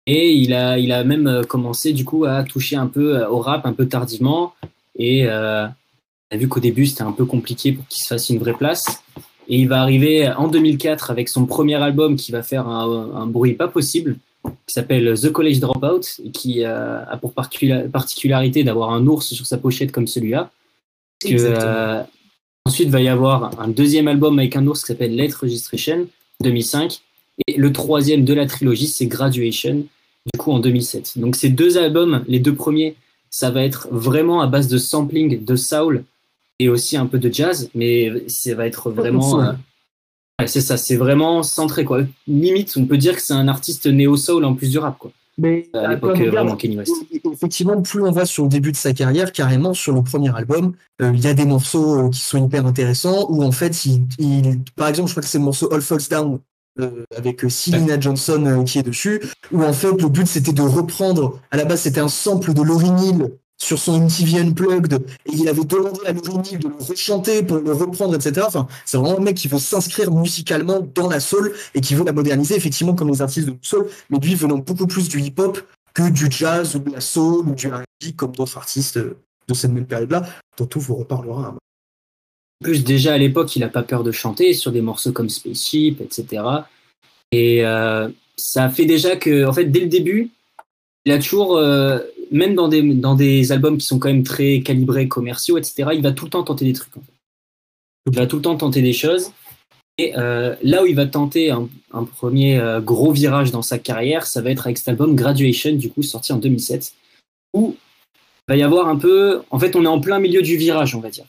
et il a, il a même commencé du coup à toucher un peu au rap un peu tardivement, et euh, on a vu qu'au début c'était un peu compliqué pour qu'il se fasse une vraie place, et il va arriver en deux mille quatre avec son premier album qui va faire un, un bruit pas possible, qui s'appelle The College Dropout, et qui euh, a pour particularité d'avoir un ours sur sa pochette comme celui-là. Que, exactement. Ensuite, il va y avoir un deuxième album avec un ours qui s'appelle Late Registration, deux mille cinq. Et le troisième de la trilogie, c'est Graduation, du coup en deux mille sept. Donc ces deux albums, les deux premiers, ça va être vraiment à base de sampling, de soul et aussi un peu de jazz. Mais ça va être vraiment... Euh, ouais, c'est ça, c'est vraiment centré, quoi. Limite, on peut dire que c'est un artiste néo-soul en plus du rap, quoi. Mais à l'époque, regarde, vraiment Kanye West. Effectivement, plus on va sur le début de sa carrière, carrément sur le premier album, il euh, y a des morceaux euh, qui sont hyper intéressants, où en fait, il, il, par exemple, je crois que c'est le morceau All Falls Down euh, avec euh, Selena ouais. Johnson euh, qui est dessus, où en fait, le but c'était de reprendre, à la base c'était un sample de Lauryn Hill sur son M T V Unplugged, et il avait demandé à Lauryn Hill de le rechanter pour le reprendre, et cetera. Enfin, c'est vraiment un mec qui veut s'inscrire musicalement dans la soul et qui veut la moderniser, effectivement, comme les artistes de soul, mais lui venant beaucoup plus du hip-hop que du jazz ou de la soul ou du R and B, comme d'autres artistes de cette même période-là, dont tout vous reparlera. En plus, déjà à l'époque, il n'a pas peur de chanter sur des morceaux comme Spaceship, et cetera. Et euh, ça fait déjà que, en fait, dès le début, il a toujours... Euh, même dans des, dans des albums qui sont quand même très calibrés, commerciaux, et cetera, il va tout le temps tenter des trucs. En fait. Il va tout le temps tenter des choses. Et euh, là où il va tenter un, un premier euh, gros virage dans sa carrière, ça va être avec cet album Graduation, du coup, sorti en deux mille sept, où il va y avoir un peu... En fait, on est en plein milieu du virage, on va dire.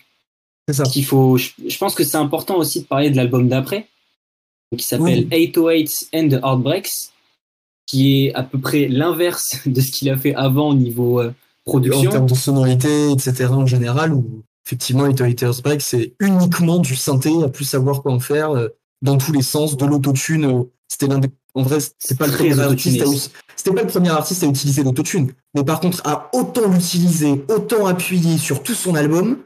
C'est ça. Qu'il faut... je, je pense que c'est important aussi de parler de l'album d'après, qui s'appelle oui. eight oh eight and the Heartbreaks, qui est à peu près l'inverse de ce qu'il a fait avant au niveau euh, production. En termes de sonorité, et cetera, en général, où effectivement, eight oh eight Break, c'est uniquement du synthé, à plus savoir quoi en faire, euh, dans tous les sens, de l'autotune. Euh, c'était l'un des... En vrai, c'était pas, le premier artiste à... c'était pas le premier artiste à utiliser l'autotune, mais par contre, à autant l'utiliser, autant appuyer sur tout son album,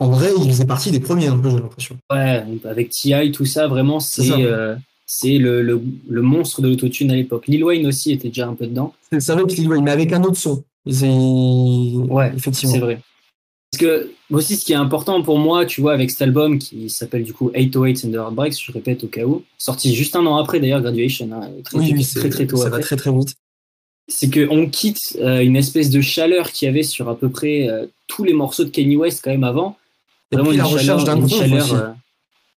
en vrai, il faisait partie des premiers, un peu, j'ai l'impression. Ouais, avec T I, tout ça, vraiment, c'est... c'est ça, euh... ouais. C'est le, le, le monstre de l'autotune à l'époque. Lil Wayne aussi était déjà un peu dedans. C'est vrai que Lil Wayne, mais avec un autre son. C'est... Ouais, effectivement. C'est vrai. Parce que, aussi, ce qui est important pour moi, tu vois, avec cet album qui s'appelle du coup eight oh eight and the Heartbreaks, je répète au cas où, sorti juste un an après d'ailleurs Graduation, hein, très, oui, très, oui, très, très, très tôt. Ça après. Va très très vite. C'est qu'on quitte euh, une espèce de chaleur qu'il y avait sur à peu près euh, tous les morceaux de Kanye West quand même avant. Et vraiment puis, la une recherche chaleur, d'un une chaleur. Euh,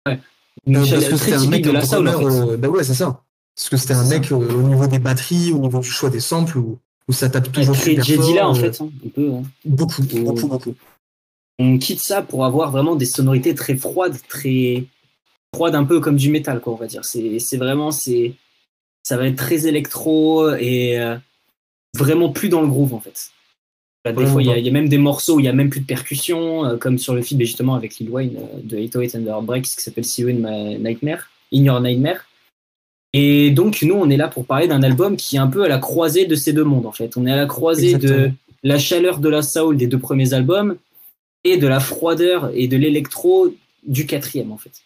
ouais. Non, parce que c'était un mec de la soul, en fait. euh, bah ouais, c'est ça. Parce que c'était c'est un mec euh, au niveau des batteries, au niveau du choix des samples, où, où ça tape toujours ouais, super fort. J'ai dit là, en fait, hein, un peu. Hein. Beaucoup, beaucoup, beaucoup, beaucoup. On quitte ça pour avoir vraiment des sonorités très froides, très froides, un peu comme du métal, quoi, on va dire. C'est, c'est vraiment, c'est, ça va être très électro et euh, vraiment plus dans le groove, en fait. Là, des ouais, fois, il ouais. y, y a même des morceaux où il n'y a même plus de percussion, euh, comme sur le feat justement avec Lil Wayne euh, de eight oh eight and the Heartbreaks qui s'appelle See You in My Nightmare, In Your Nightmare. Et donc, nous, on est là pour parler d'un album qui est un peu à la croisée de ces deux mondes, en fait. On est à la croisée Exactement. de la chaleur de la soul des deux premiers albums et de la froideur et de l'électro du quatrième, en fait.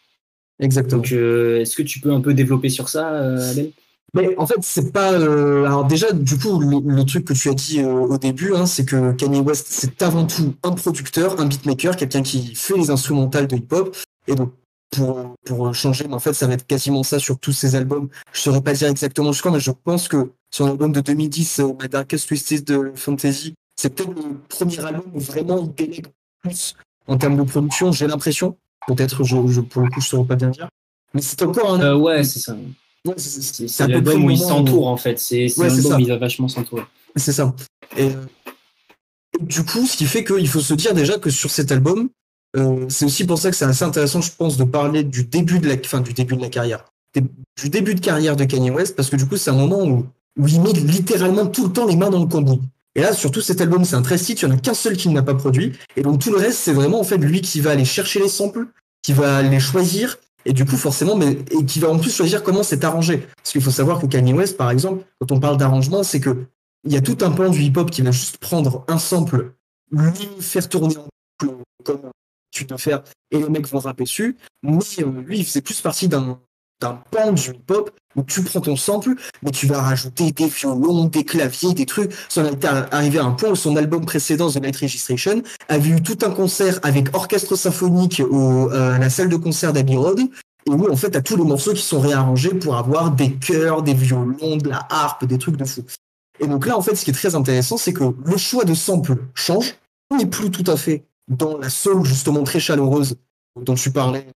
Exactement. Donc, euh, est-ce que tu peux un peu développer sur ça, euh, Abel ? Mais en fait, c'est pas. Euh, alors, déjà, du coup, le, le truc que tu as dit euh, au début, hein, c'est que Kanye West, c'est avant tout un producteur, un beatmaker, quelqu'un qui fait les instrumentales de hip-hop. Et donc, pour, pour changer, mais en fait, ça va être quasiment ça sur tous ses albums. Je saurais pas dire exactement jusqu'à quand, mais je pense que sur l'album de deux mille dix, euh, My Darkest Twisted de Fantasy, c'est peut-être le premier album où vraiment il délègue plus en termes de production, j'ai l'impression. Peut-être, je, je, pour le coup, je saurais pas bien dire. Mais c'est encore un. Euh, ouais, c'est ça. Ouais, c'est, c'est, c'est un l'album où il s'entoure, où... en fait. C'est, c'est ouais, un album où il va vachement s'entourer. C'est ça. Et, et du coup, ce qui fait qu'il faut se dire déjà que sur cet album, euh, c'est aussi pour ça que c'est assez intéressant, je pense, de parler du début de la, enfin, du début de la carrière. Du début de carrière de Kanye West, parce que du coup, c'est un moment où, où il met littéralement tout le temps les mains dans le cambouis. Et là, surtout cet album, c'est un treize titres, il n'y en a qu'un seul qu'il n'a pas produit. Et donc tout le reste, c'est vraiment en fait lui qui va aller chercher les samples, qui va les choisir, et du coup forcément, mais et qui va en plus choisir comment c'est arrangé. Parce qu'il faut savoir que Kanye West, par exemple, quand on parle d'arrangement, c'est que il y a tout un pan du hip-hop qui va juste prendre un sample, lui faire tourner en boucle comme tu dois faire, et les mecs vont rapper dessus. Mais euh, lui, il faisait plus partie d'un d'un pan du hip-hop où tu prends ton sample, mais tu vas rajouter des violons, des claviers, des trucs. On est arrivé à un point où son album précédent, The Night Registration, avait eu tout un concert avec orchestre symphonique au, euh, à la salle de concert d'Abbey Road, et où en fait t'as tous les morceaux qui sont réarrangés pour avoir des chœurs, des violons, de la harpe, des trucs de fou. Et donc là, en fait, ce qui est très intéressant, c'est que le choix de sample change. On n'est plus tout à fait dans la soul, justement, très chaleureuse dont tu parlais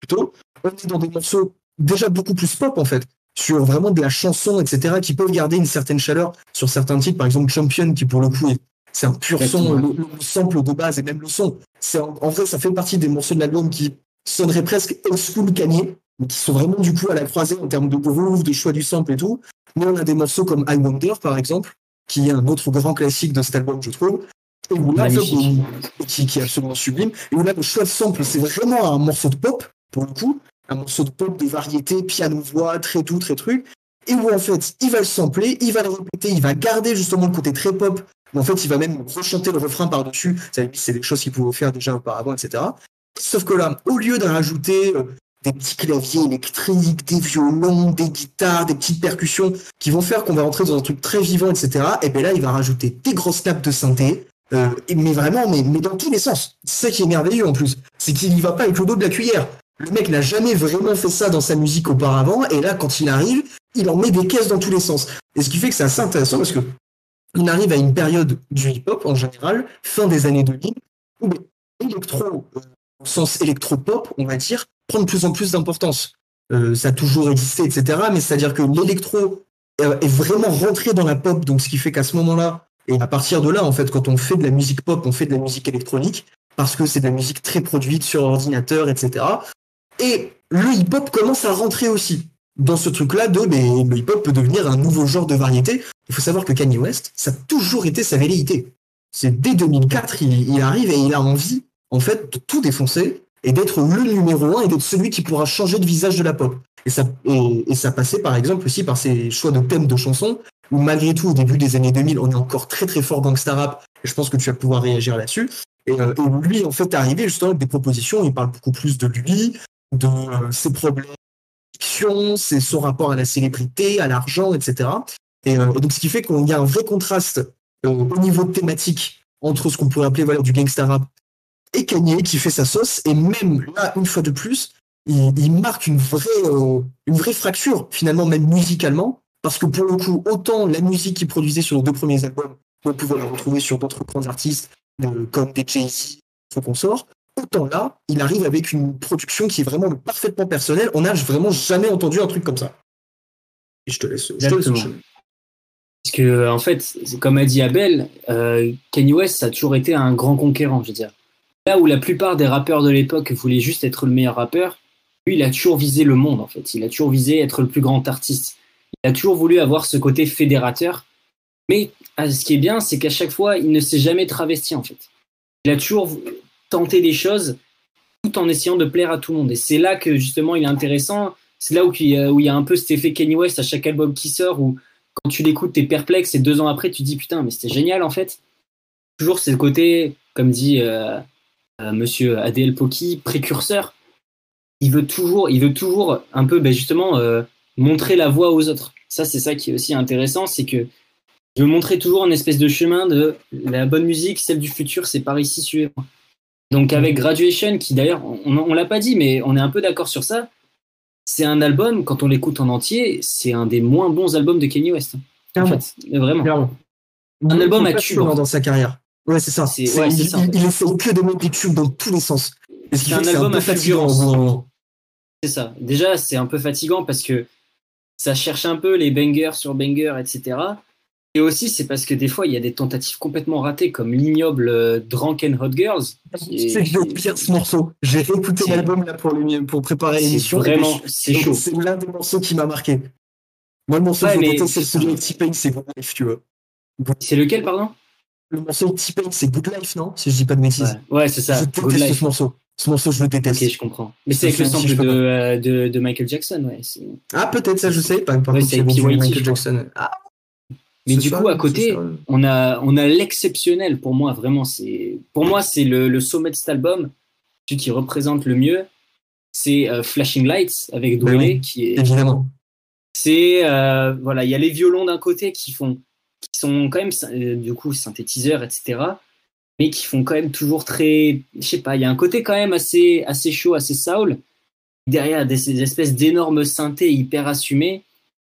plus tôt. On est dans des morceaux déjà beaucoup plus pop, en fait, sur vraiment de la chanson, et cetera, qui peuvent garder une certaine chaleur sur certains titres. Par exemple, Champion, qui pour le coup, c'est un pur son, le, le sample de base et même le son. C'est en, en vrai, ça fait partie des morceaux de l'album qui sonneraient presque old school Kanye, mais qui sont vraiment du coup à la croisée en termes de groove, de choix du sample et tout. Mais on a des morceaux comme I Wonder, par exemple, qui est un autre grand classique de cet album, je trouve, et où là, qui, qui est absolument sublime, et où là, le choix de sample, c'est vraiment un morceau de pop, pour le coup, un morceau de pop, des variétés, piano-voix, très doux, très truc, et où en fait, il va le sampler, il va le répéter, il va garder justement le côté très pop, mais en fait, il va même rechanter le refrain par-dessus, c'est des choses qu'il pouvait faire déjà auparavant, et cetera. Sauf que là, au lieu d'en rajouter... des petits claviers électriques, des violons, des guitares, des petites percussions qui vont faire qu'on va rentrer dans un truc très vivant, et cetera. Et bien là, il va rajouter des grosses nappes de synthé, euh, mais vraiment, mais, mais dans tous les sens. C'est ça qui est merveilleux en plus, c'est qu'il n'y va pas avec le dos de la cuillère. Le mec n'a jamais vraiment fait ça dans sa musique auparavant, et là, quand il arrive, il en met des caisses dans tous les sens. Et ce qui fait que c'est assez intéressant parce que on arrive à une période du hip-hop en général, fin des années deux mille, où l'électro, euh, au sens électro-pop, on va dire, prend de plus en plus d'importance. Euh, ça a toujours existé, et cetera. Mais c'est-à-dire que l'électro est vraiment rentré dans la pop, donc ce qui fait qu'à ce moment-là, et à partir de là, en fait, quand on fait de la musique pop, on fait de la musique électronique, parce que c'est de la musique très produite sur ordinateur, et cetera. Et le hip-hop commence à rentrer aussi dans ce truc-là de mais, le hip-hop peut devenir un nouveau genre de variété. Il faut savoir que Kanye West, ça a toujours été sa velléité. C'est dès deux mille quatre, il, il arrive et il a envie, en fait, de tout défoncer, et d'être le numéro un, et d'être celui qui pourra changer de visage de la pop. Et ça, et, et ça passait par exemple aussi par ses choix de thèmes de chansons, où malgré tout, au début des années deux mille, on est encore très très fort gangsta rap, et je pense que tu vas pouvoir réagir là-dessus, et, euh, et lui, en fait, est arrivé justement avec des propositions, il parle beaucoup plus de lui, de euh, ses problèmes, ses, son rapport à la célébrité, à l'argent, et cetera. Et, euh, et donc ce qui fait qu'il y a un vrai contraste euh, au niveau thématique entre ce qu'on pourrait appeler voilà, du gangsta rap, et Kanye qui fait sa sauce, et même là, une fois de plus, il, il marque une vraie, euh, une vraie fracture, finalement, même musicalement, parce que pour le coup, autant la musique qu'il produisait sur les deux premiers albums, on pouvait la retrouver sur d'autres grands artistes, euh, comme des Jay-Z, son consort, autant là, il arrive avec une production qui est vraiment parfaitement personnelle, on n'a vraiment jamais entendu un truc comme ça. Et je te laisse... Je te laisse parce que, en fait, comme a dit Abel, euh, Kanye West, ça a toujours été un grand conquérant, je veux dire. Là où la plupart des rappeurs de l'époque voulaient juste être le meilleur rappeur, lui, il a toujours visé le monde, en fait. Il a toujours visé être le plus grand artiste. Il a toujours voulu avoir ce côté fédérateur. Mais ce qui est bien, c'est qu'à chaque fois, il ne s'est jamais travesti, en fait. Il a toujours tenté des choses tout en essayant de plaire à tout le monde. Et c'est là que, justement, il est intéressant. C'est là où il y a, où il y a un peu cet effet Kanye West à chaque album qui sort, où quand tu l'écoutes, t'es perplexe, et deux ans après, tu te dis « Putain, mais c'était génial, en fait ». Toujours ce côté, comme dit... Euh, Euh, Monsieur A D L Poki, précurseur, il veut toujours, il veut toujours un peu, ben justement, euh, montrer la voie aux autres. Ça, c'est ça qui est aussi intéressant, c'est que je veux montrer toujours une espèce de chemin de la bonne musique, celle du futur, c'est par ici, suivez-moi. Donc avec Graduation, qui d'ailleurs, on ne l'a pas dit, mais on est un peu d'accord sur ça, c'est un album, quand on l'écoute en entier, c'est un des moins bons albums de Kanye West. En fait, vraiment. Clairement. Un album à tube dans sa carrière. Ouais, c'est ça. C'est, c'est, ouais, il, c'est ça. Il, il essaie que de mettre des tubes dans tous les sens. Et ce qui c'est fait un album à fulgurance. C'est ça. Déjà, c'est un peu fatigant parce que ça cherche un peu les bangers sur bangers, et cetera. Et aussi, c'est parce que des fois, il y a des tentatives complètement ratées, comme l'ignoble euh, Drunk and Hot Girls. Qui est... C'est le pire, ce morceau. J'ai écouté c'est... l'album là pour, le... pour préparer l'émission. C'est vraiment, je... c'est chaud. C'est l'un des morceaux qui m'a marqué. Moi, le morceau ouais, que je c'est celui de T-Pain, c'est Good Life, tu vois. C'est lequel, pardon ? Le morceau de T-Pain, c'est Good Life, non ? Si je dis pas de bêtises. Ouais, ouais c'est ça. Je Good Life. Ce morceau. Ce morceau, je le déteste. Ok, je comprends. Mais c'est avec le sample de, euh, de, de Michael Jackson, ouais. C'est... Ah, peut-être, ça, je sais. Par, par ouais, contre, c'est, c'est bon P Y T, Michael Jackson. Ah. Mais ce du soir, coup, à côté, on a, on a l'exceptionnel. Pour moi, vraiment, c'est, pour moi, c'est le, le sommet de cet album, celui qui représente le mieux. C'est euh, Flashing Lights avec Dwele, oui, qui est. Évidemment. C'est euh, voilà, il y a les violons d'un côté qui font, qui sont quand même euh, du coup synthétiseurs, et cetera. Mais qui font quand même toujours très, je sais pas, il y a un côté quand même assez, assez chaud, assez soul, derrière des, des espèces d'énormes synthés hyper assumés,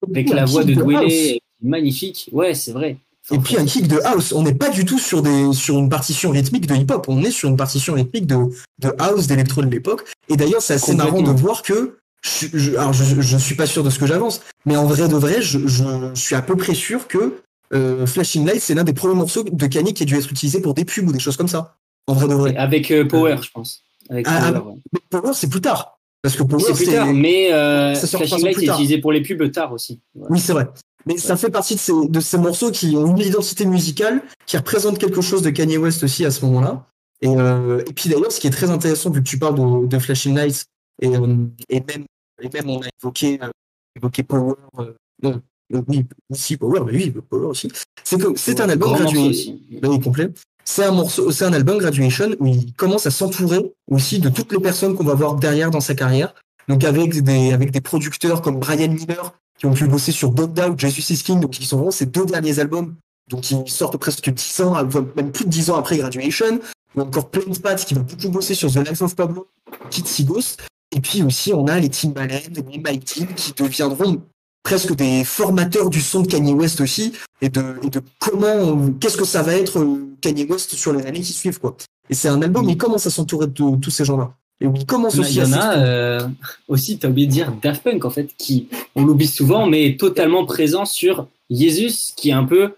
avec la voix de Dwele, magnifique, ouais c'est vrai. Enfin, et puis un kick de house, on n'est pas du tout sur, des, sur une partition rythmique de hip-hop, on est sur une partition rythmique de, de house, d'électro de l'époque, et d'ailleurs c'est assez marrant de voir que, je, je, alors je, je suis pas sûr de ce que j'avance, mais en vrai de vrai, je, je, je suis à peu près sûr que Euh, Flashing Lights, c'est l'un des premiers morceaux de Kanye qui a dû être utilisé pour des pubs ou des choses comme ça. En vrai de vrai. Avec euh, Power, je pense. Avec ah, Power, ouais. Mais Power, c'est plus tard. Parce que Power, c'est plus c'est... tard, mais euh, Flashing Lights est utilisé pour les pubs tard aussi. Voilà. Oui, c'est vrai. Mais ouais. Ça fait partie de ces, de ces morceaux qui ont une identité musicale, qui représentent quelque chose de Kanye West aussi à ce moment-là. Et, euh, et puis d'ailleurs, ce qui est très intéressant, vu que tu parles de, de Flashing Lights, et, euh, et, même, et même on a évoqué, euh, évoqué Power. Euh, non. Oui, aussi Power, mais oui, Power aussi. C'est, que, c'est un album Graduation. Ben, complet. C'est un morceau, c'est un album Graduation où il commence à s'entourer aussi de toutes les personnes qu'on va voir derrière dans sa carrière. Donc avec des avec des producteurs comme Brian Miller qui ont pu bosser sur Bogged Down, Jesus Is King, donc ils sont vraiment ces deux derniers albums. Donc ils sortent presque dix ans, même plus de dix ans après Graduation. Ou encore Plain Pat qui va beaucoup bosser sur The Life of Pablo, Kid Seaghost. Et puis aussi on a les Timbaland, les Mike Dean qui deviendront presque des formateurs du son de Kanye West aussi, et de, et de comment, qu'est-ce que ça va être Kanye West sur les années qui suivent, quoi. Et c'est un album où il commence à s'entourer de, de tous ces gens-là. Et où il commence ben aussi à... Il y en a euh, aussi, t'as oublié de dire, Daft Punk, en fait, qui, on l'oublie souvent, mais est totalement présent sur Jesus, qui est un peu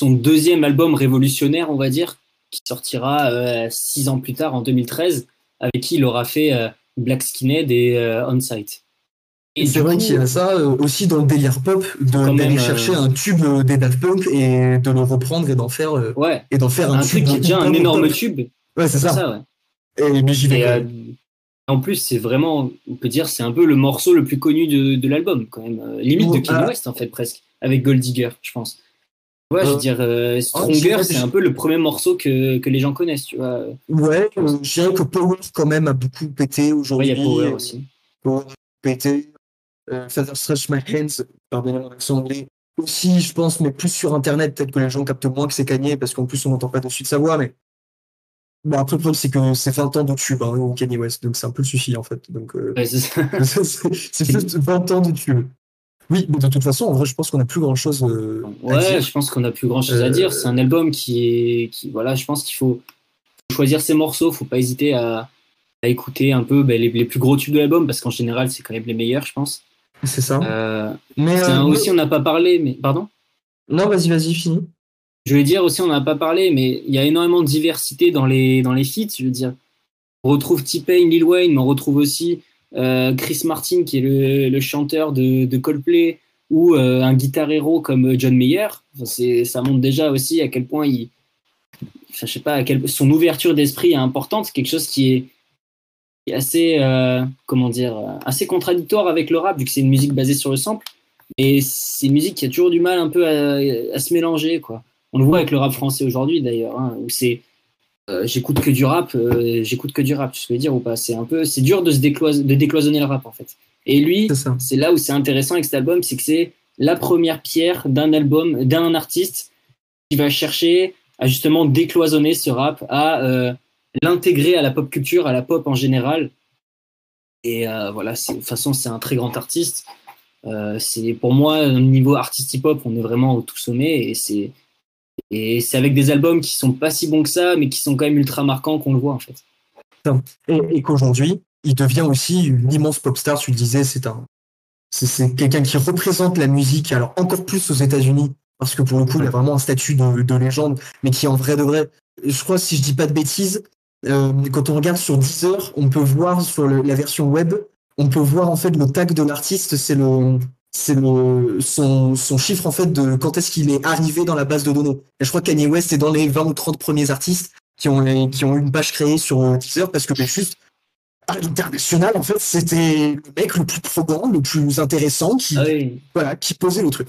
son deuxième album révolutionnaire, on va dire, qui sortira euh, six ans plus tard, en deux mille treize, avec qui il aura fait euh, Black Skinhead et euh, On Sight. Et c'est vrai coup, qu'il y a ça euh, aussi dans le délire pop de, d'aller même, chercher euh... un tube euh, des Daft Punk et de le reprendre et d'en faire euh, ouais. et d'en faire un, un tube, truc qui est déjà un énorme pop. Tube. Ouais, c'est, c'est ça. ça ouais. Et mais j'y vais. Et, euh, en plus, c'est vraiment, on peut dire, c'est un peu le morceau le plus connu de, de l'album quand même, euh, limite oh, de Kanye ah. West en fait presque, avec Gold Digger, je pense. Ouais, euh, je veux dire, euh, Stronger, oh, c'est un peu le premier morceau que, que les gens connaissent, tu vois. Ouais, euh, je dirais que Power quand même a beaucoup pété aujourd'hui. Ouais, il y a Power aussi. Power pété. Euh, Father Stretch My Hands, pardonnez-moi l'accent anglais, aussi je pense, mais plus sur internet, peut-être que les gens captent moins que c'est Kanye, parce qu'en plus on n'entend pas de suite sa voix, mais bon, après le problème c'est que c'est vingt ans de tube, hein, Kanye West, donc c'est un peu le souci en fait. Donc, euh... ouais, c'est ça. c'est, c'est plus vingt ans de tube. Oui, mais de toute façon, en vrai, je pense qu'on n'a plus grand-chose euh, ouais, à dire. Ouais, je pense qu'on n'a plus grand-chose euh... à dire, c'est un album qui est, qui, voilà, je pense qu'il faut choisir ses morceaux, faut pas hésiter à, à écouter un peu ben, les, les plus gros tubes de l'album, parce qu'en général c'est quand même les meilleurs, je pense. C'est ça. Euh, mais c'est un, euh, aussi, on n'a pas parlé, mais pardon. Non, vas-y, vas-y, fini. Je vais dire aussi, on n'a pas parlé, mais il y a énormément de diversité dans les dans les feats. Je veux dire, on retrouve T-Pain, Lil Wayne, mais on retrouve aussi euh, Chris Martin, qui est le, le chanteur de, de Coldplay, ou euh, un guitarero comme John Mayer. Enfin, c'est, ça montre déjà aussi à quel point il, enfin, je sais pas, à quel, son ouverture d'esprit est importante. Quelque chose qui est assez euh, comment dire assez contradictoire avec le rap vu que c'est une musique basée sur le sample et c'est une musique qui a toujours du mal un peu à, à se mélanger quoi. On le voit avec le rap français aujourd'hui d'ailleurs hein, où c'est euh, j'écoute que du rap euh, j'écoute que du rap tu veux dire ou pas c'est un peu c'est dur de se décloisonner, de décloisonner le rap en fait et lui c'est, c'est là où c'est intéressant avec cet album c'est que c'est la première pierre d'un album d'un artiste qui va chercher à justement décloisonner ce rap à euh, l'intégrer à la pop culture, à la pop en général. Et euh, voilà, c'est, de toute façon, c'est un très grand artiste. Euh, c'est, pour moi, au niveau artiste hip-hop, on est vraiment au tout sommet. Et c'est, et c'est avec des albums qui ne sont pas si bons que ça, mais qui sont quand même ultra marquants qu'on le voit, en fait. Et, et qu'aujourd'hui, il devient aussi une immense pop star. Tu le disais, c'est un, c'est, c'est quelqu'un qui représente la musique, alors encore plus aux États-Unis, parce que pour le coup, il a vraiment un statut de, de légende, mais qui en vrai de vrai, je crois, si je dis pas de bêtises, euh, quand on regarde sur Deezer, on peut voir sur le, la version web, on peut voir en fait le tag de l'artiste, c'est le, c'est le, son, son chiffre en fait de quand est-ce qu'il est arrivé dans la base de données. Et je crois que Kanye West est dans les vingt ou trente premiers artistes qui ont les, qui ont eu une page créée sur Deezer, parce que ben, juste à l'international, en fait, c'était le mec le plus probant, le plus intéressant, qui, oui. voilà, qui posait le truc.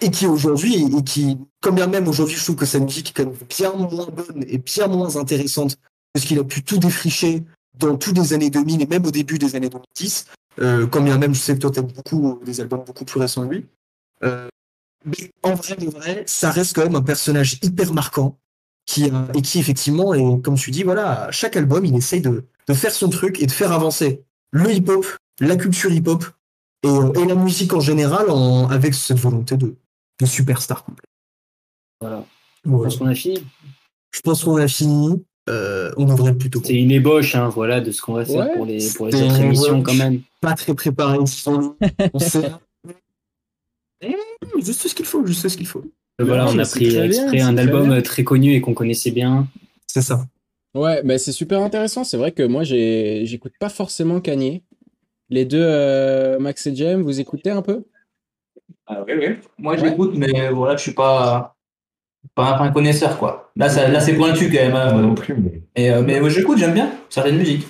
Et qui aujourd'hui, et qui, quand bien même aujourd'hui, je trouve que sa musique est quand même bien moins bonne et bien moins intéressante que ce qu'il a pu tout défricher dans tous les années deux mille et même au début des années deux mille dix. Euh, quand bien même, je sais que toi, t'aimes beaucoup des albums beaucoup plus récents que lui. Euh, mais en vrai de vrai, ça reste quand même un personnage hyper marquant qui, euh, et qui, effectivement, et comme tu dis, voilà, à chaque album, il essaye de, de faire son truc et de faire avancer le hip-hop, la culture hip-hop et, et la musique en général en, avec cette volonté de de superstar complet. Voilà. Ouais. Je pense qu'on a fini. Je pense qu'on a fini. Euh, on ouvrait plutôt. C'est une ébauche, hein, voilà, de ce qu'on va faire ouais, pour les pour les autres émissions quand même. Pas très préparé. On sait. Je sais ce qu'il faut. Je sais ce qu'il faut. Voilà, ouais, on a pris exprès bien, un album bien. Très connu et qu'on connaissait bien. C'est ça. Ouais, mais c'est super intéressant. C'est vrai que moi, j'ai j'écoute pas forcément Kanye. Les deux, euh, Max et Jem, vous écoutez un peu? Ah oui, oui. Moi, j'écoute, ouais. mais voilà, je suis pas, pas un connaisseur, quoi. Là, ça, là c'est pointu, quand même. Hein. Moi non plus. Mais, Et, euh, mais moi, j'écoute, j'aime bien certaines musiques.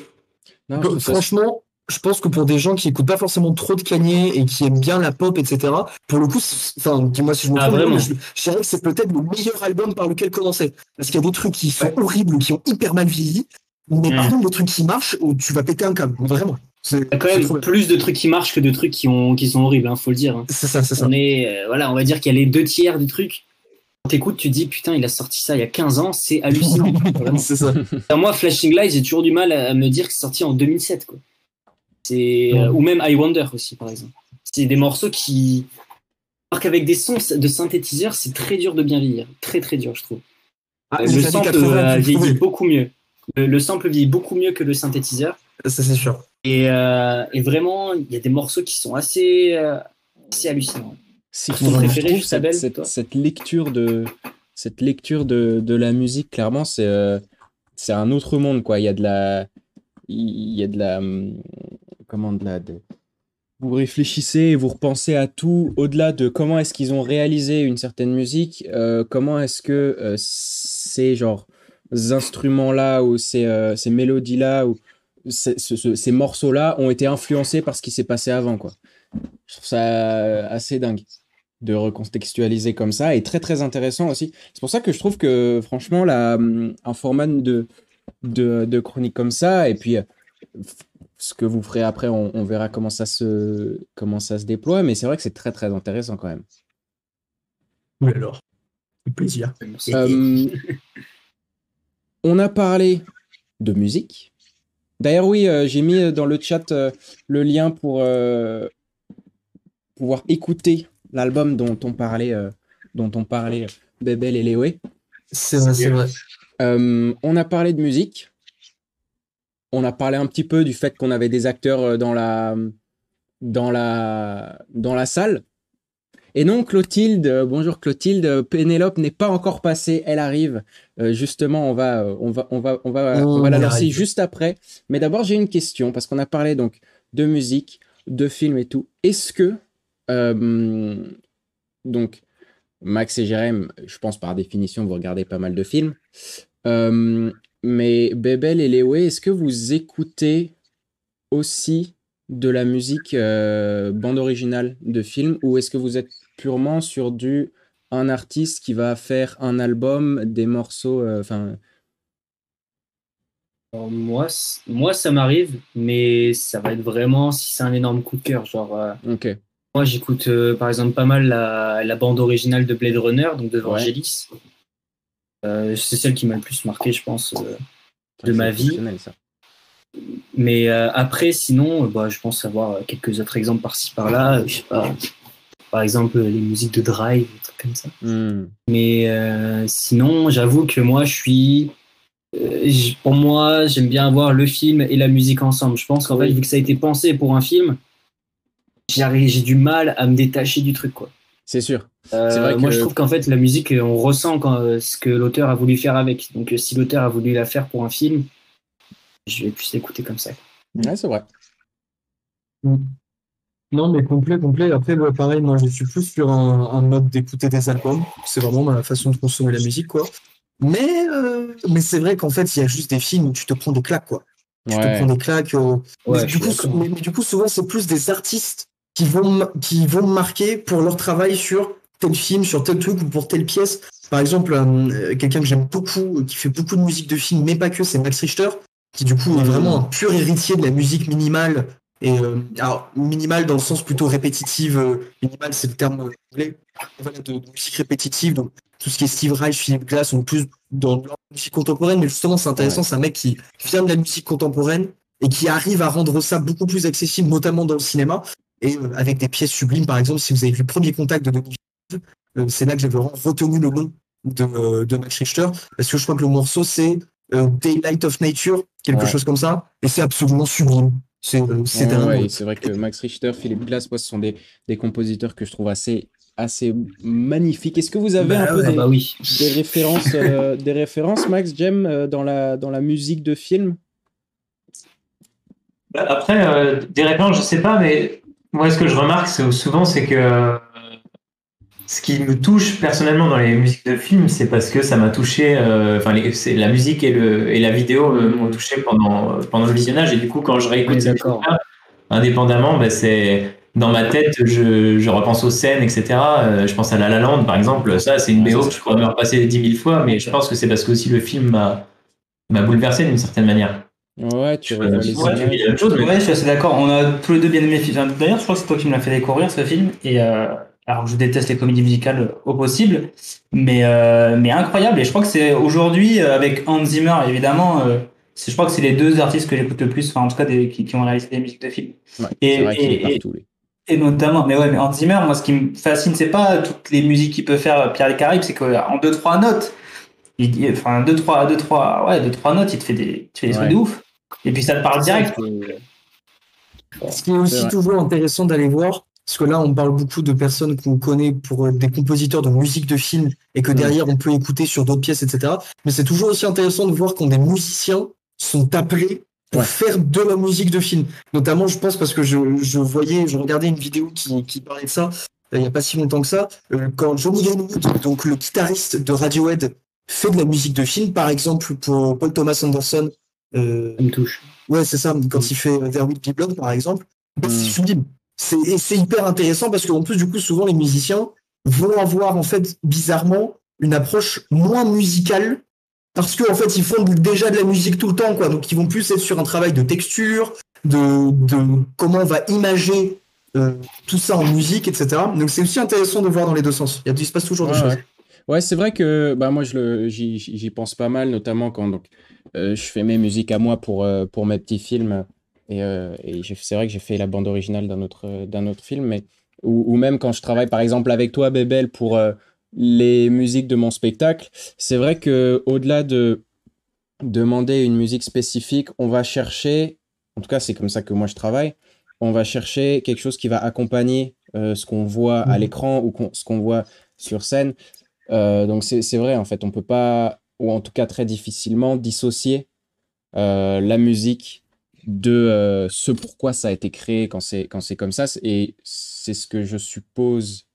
Non, je Franchement, ça... je pense que pour des gens qui n'écoutent pas forcément trop de Kanye et qui aiment bien la pop, et cetera, pour le coup, enfin, dis-moi si je me trompe, ah, je, je dirais que c'est peut-être le meilleur album par lequel commencer. Parce qu'il y a des trucs qui sont ouais. horribles, qui ont hyper mal vieilli, mais mmh. par contre, des trucs qui marchent, où tu vas péter un câble, vraiment. Il y a quand même plus de trucs qui marchent que de trucs qui, ont, qui sont horribles, hein, faut le dire. Hein. C'est ça, c'est ça. On, est, euh, voilà, on va dire qu'il y a les deux tiers du truc. Quand t'écoutes, tu te dis, putain, il a sorti ça il y a quinze ans, c'est hallucinant. C'est ça. Alors moi, Flashing Lights, j'ai toujours du mal à me dire que c'est sorti en deux mille sept. Quoi. C'est, euh, ou même I Wonder aussi, par exemple. C'est des morceaux qui... Alors qu'avec des sons de synthétiseur, c'est très dur de bien vieillir. Très, très dur, je trouve. Ah, le sample euh, vieillit beaucoup mieux. Le, le sample vieillit beaucoup mieux que le synthétiseur. Ça, c'est sûr. Et, euh, et vraiment, il y a des morceaux qui sont assez, euh, assez hallucinants. C'est ton préféré, Sabelle, c'est toi. Cette lecture de, cette lecture de, de la musique, clairement, c'est, euh, c'est un autre monde, quoi. Il y a de la, il y a de la, comment de la, de, vous réfléchissez et vous repensez à tout au-delà de comment est-ce qu'ils ont réalisé une certaine musique, euh, comment est-ce que euh, ces genre instruments-là ou ces, euh, ces mélodies-là ou Ces, ces, ces morceaux-là ont été influencés par ce qui s'est passé avant, quoi. Je trouve ça assez dingue de recontextualiser comme ça, et très très intéressant aussi. C'est pour ça que je trouve que franchement, la, un format de, de, de chronique comme ça, et puis ce que vous ferez après, on, on verra comment ça se, comment ça se déploie, mais c'est vrai que c'est très très intéressant quand même. Oui alors, c'est plaisir. Euh, on a parlé de musique. D'ailleurs, oui, euh, j'ai mis dans le chat euh, le lien pour euh, pouvoir écouter l'album dont on parlait, euh, dont on parlait Bébel et Lewe. C'est vrai, c'est vrai. Euh, on a parlé de musique. On a parlé un petit peu du fait qu'on avait des acteurs dans la, dans la, dans la salle. Et non, Clotilde, euh, bonjour Clotilde, euh, Pénélope n'est pas encore passée, elle arrive. Euh, justement, on va, euh, on va, on va, on va, oh, on va la lancer juste après. Mais d'abord, j'ai une question, parce qu'on a parlé donc de musique, de films et tout. Est-ce que, euh, donc, Max et Jérém, je pense par définition, vous regardez pas mal de films. Euh, mais Bébel et Lewe, est-ce que vous écoutez aussi de la musique euh, bande originale de film, ou est-ce que vous êtes purement sur du un artiste qui va faire un album, des morceaux, enfin euh, moi c- moi ça m'arrive, mais ça va être vraiment si c'est un énorme coup de cœur, genre euh, ok. Moi j'écoute euh, par exemple pas mal la, la bande originale de Blade Runner, donc de Vangelis. Ouais. Euh, c'est celle qui m'a le plus marqué, je pense, euh, de ma vie. Ça. Mais euh, après, sinon, euh, bah, je pense avoir quelques autres exemples par-ci par-là. Euh, je sais pas, par exemple, les musiques de Drive, des trucs comme ça. Mm. Mais euh, sinon, j'avoue que moi, je suis pour moi, j'aime bien avoir le film et la musique ensemble. Je pense qu'en fait, vu que ça a été pensé pour un film, j'ai, j'ai du mal à me détacher du truc, quoi. C'est sûr. Euh, c'est vrai que... Moi, je trouve qu'en fait, la musique, on ressent quand, ce que l'auteur a voulu faire avec. Donc, si l'auteur a voulu la faire pour un film, je vais plus l'écouter comme ça. Ouais, c'est vrai. Mm. Non, mais complet, complet. Après, bah, pareil, moi, je suis plus sur un, un mode d'écouter des albums. C'est vraiment ma façon de consommer la musique, quoi. Mais, euh, mais c'est vrai qu'en fait, il y a juste des films où tu te prends des claques, quoi. Tu ouais. te prends des claques. Euh... Ouais, mais, du coup, mais, mais du coup, souvent, c'est plus des artistes qui vont, qui vont marquer pour leur travail sur tel film, sur tel truc ou pour telle pièce. Par exemple, euh, quelqu'un que j'aime beaucoup, qui fait beaucoup de musique de film, mais pas que, c'est Max Richter, qui du coup est vraiment un pur héritier de la musique minimale. Et euh, alors, minimal dans le sens plutôt répétitive, euh, minimal c'est le terme anglais, voilà, de, de musique répétitive, donc tout ce qui est Steve Reich, Philip Glass, sont plus dans la musique contemporaine, mais justement c'est intéressant, ouais. c'est un mec qui vient de la musique contemporaine et qui arrive à rendre ça beaucoup plus accessible, notamment dans le cinéma, et euh, avec des pièces sublimes, par exemple, si vous avez vu Premier Contact de Denis Villeneuve, euh, c'est là que j'avais vraiment retenu le nom de, euh, de Max Richter, parce que je crois que le morceau c'est euh, Daylight of Nature, quelque ouais. chose comme ça, et c'est absolument sublime. C'est, c'est, ouais, ouais, c'est vrai que Max Richter, Philip Glass, moi, ce sont des, des compositeurs que je trouve assez, assez magnifiques. Est-ce que vous avez bah, un peu ouais, des, bah oui. des, références, euh, des références, Max, Jem, euh, dans, la, dans la musique de film? Bah, après, euh, des références, je ne sais pas, mais moi, ce que je remarque c'est, souvent, c'est que euh, ce qui me touche personnellement dans les musiques de film, c'est parce que ça m'a touché, enfin, euh, la musique et, le, et la vidéo euh, m'ont touché pendant, pendant le visionnage. Et du coup, quand je réécoute ces films-là, indépendamment, bah, c'est, dans ma tête, je, je repense aux scènes, et cetera. Euh, je pense à La La Land, par exemple. Ça, c'est une B O que je pourrais me repasser dix mille fois, mais je pense que c'est parce que aussi le film m'a, m'a bouleversé d'une certaine manière. Ouais, tu vois. Ouais, je suis assez d'accord. On a tous les deux bien aimé le film. D'ailleurs, je crois que c'est toi qui me l'as fait découvrir, ce film. Et... Euh... Alors je déteste les comédies musicales au possible, mais euh, mais incroyable. Et je crois que c'est aujourd'hui avec Hans Zimmer évidemment. Euh, c'est, je crois que c'est les deux artistes que j'écoute le plus, enfin en tout cas des, qui, qui ont réalisé des musiques de films. Ouais, et, c'est vrai et, qu'il est partout, lui. Et, et notamment, mais ouais, mais Hans Zimmer, moi ce qui me fascine, c'est pas toutes les musiques qu'il peut faire Pierre des Caraïbes, c'est qu'en deux trois notes, il, enfin deux trois deux trois ouais deux trois notes, il te fait des, tu fais des ouais. trucs de ouf. Et puis ça te parle direct. C'est... Ce qui est aussi ouais. toujours intéressant d'aller voir. Parce que là, on parle beaucoup de personnes qu'on connaît pour des compositeurs de musique de film et que derrière, on peut écouter sur d'autres pièces, et cetera. Mais c'est toujours aussi intéressant de voir quand des musiciens sont appelés pour ouais. faire de la musique de film. Notamment, je pense, parce que je, je voyais, je regardais une vidéo qui, qui parlait de ça, il n'y a pas si longtemps que ça, quand Johnny Greenwood, donc le guitariste de Radiohead, fait de la musique de film, par exemple pour Paul Thomas Anderson. Euh, il me touche. Ouais, c'est ça, quand mm. il fait There Will Be Blood, par exemple, mm. c'est sublime. C'est, et c'est hyper intéressant parce qu'en plus, du coup, souvent, les musiciens vont avoir, en fait, bizarrement, une approche moins musicale parce qu'en fait, ils font déjà de la musique tout le temps, quoi. Donc, ils vont plus être sur un travail de texture, de, de comment on va imager euh, tout ça en musique, et cetera. Donc, c'est aussi intéressant de voir dans les deux sens. Il, y a, il se passe toujours des ouais, choses. Ouais. ouais, c'est vrai que bah, moi, je le, j'y, j'y pense pas mal, notamment quand donc, euh, je fais mes musiques à moi pour, euh, pour mes petits films. Et, euh, et c'est vrai que j'ai fait la bande originale d'un autre, d'un autre film, mais, ou, ou même quand je travaille par exemple avec toi, Bébel, pour euh, les musiques de mon spectacle, c'est vrai qu'au-delà de demander une musique spécifique, on va chercher, en tout cas c'est comme ça que moi je travaille, on va chercher quelque chose qui va accompagner euh, ce qu'on voit à l'écran ou qu'on, ce qu'on voit sur scène. Euh, donc c'est, c'est vrai, en fait, on peut pas, ou en tout cas très difficilement, dissocier euh, la musique de euh, ce pourquoi ça a été créé quand c'est, quand c'est comme ça. Et c'est ce que je suppose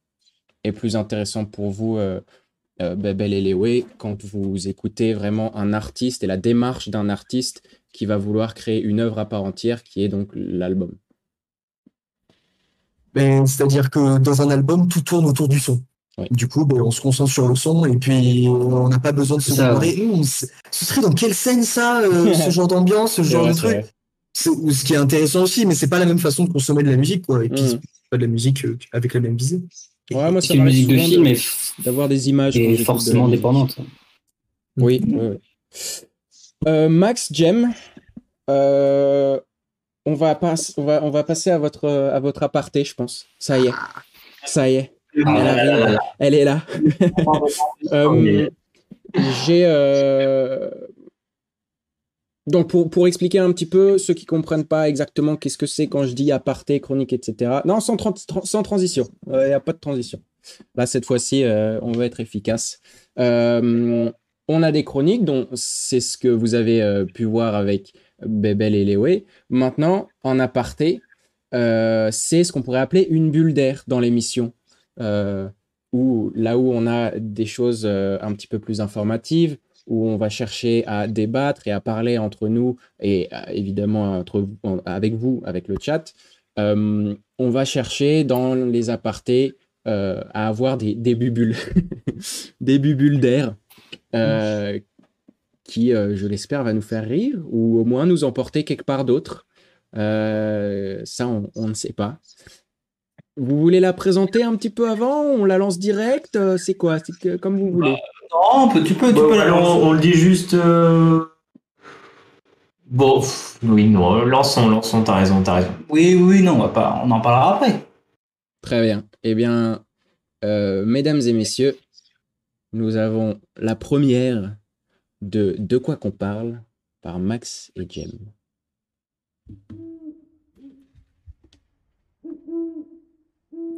est plus intéressant pour vous, euh, euh, Bébel et Lewe, quand vous écoutez vraiment un artiste et la démarche d'un artiste qui va vouloir créer une œuvre à part entière, qui est donc l'album. Ben, c'est-à-dire que dans un album, tout tourne autour du son. Oui. Du coup, ben, on se concentre sur le son et puis on n'a pas besoin de se demander hm, ce serait dans quelle scène ça, euh, ce genre d'ambiance, ce genre ouais, de truc vrai. C'est, ce qui est intéressant aussi, mais c'est pas la même façon de consommer de la musique, quoi. Et puis, mmh. c'est pas de la musique euh, avec la même visée. Ouais, moi, ça m'arrive souvent de film, mais d'avoir des images et forcément de dépendantes. Oui. Mmh. Ouais, ouais. Euh, Max, Jem, euh, on va pas, on va, on va passer à votre, à votre aparté, je pense. Ça y est, ça y est. Elle, arrive, elle est là. euh, j'ai. Euh, Donc, pour, pour expliquer un petit peu, ceux qui ne comprennent pas exactement qu'est-ce que c'est quand je dis aparté, chronique, et cetera. Non, sans, tra tra sans transition. Il euh, n'y a pas de transition. Là, cette fois-ci, euh, on va être efficace. Euh, on a des chroniques, dont c'est ce que vous avez euh, pu voir avec Bébel et Lewe. Maintenant, en aparté, euh, c'est ce qu'on pourrait appeler une bulle d'air dans l'émission. Euh, où, là où on a des choses euh, un petit peu plus informatives, où on va chercher à débattre et à parler entre nous et évidemment entre, avec vous, avec le chat. Euh, on va chercher dans les apartés euh, à avoir des, des bubules, des bubules d'air euh, qui, euh, je l'espère, va nous faire rire ou au moins nous emporter quelque part d'autre. Euh, ça, on, on ne sait pas. Vous voulez la présenter un petit peu avant? On la lance direct? C'est quoi? C'est comme vous voulez. Non, tu peux, tu bon, peux la lancer. On, on le dit juste... Euh... Bon, pff, oui, non, lançons, lançons, t'as raison, t'as raison. Oui, oui, non, on, va pas, on en parlera après. Très bien. Eh bien, euh, mesdames et messieurs, nous avons la première de « De quoi qu'on parle » par Max et Jem.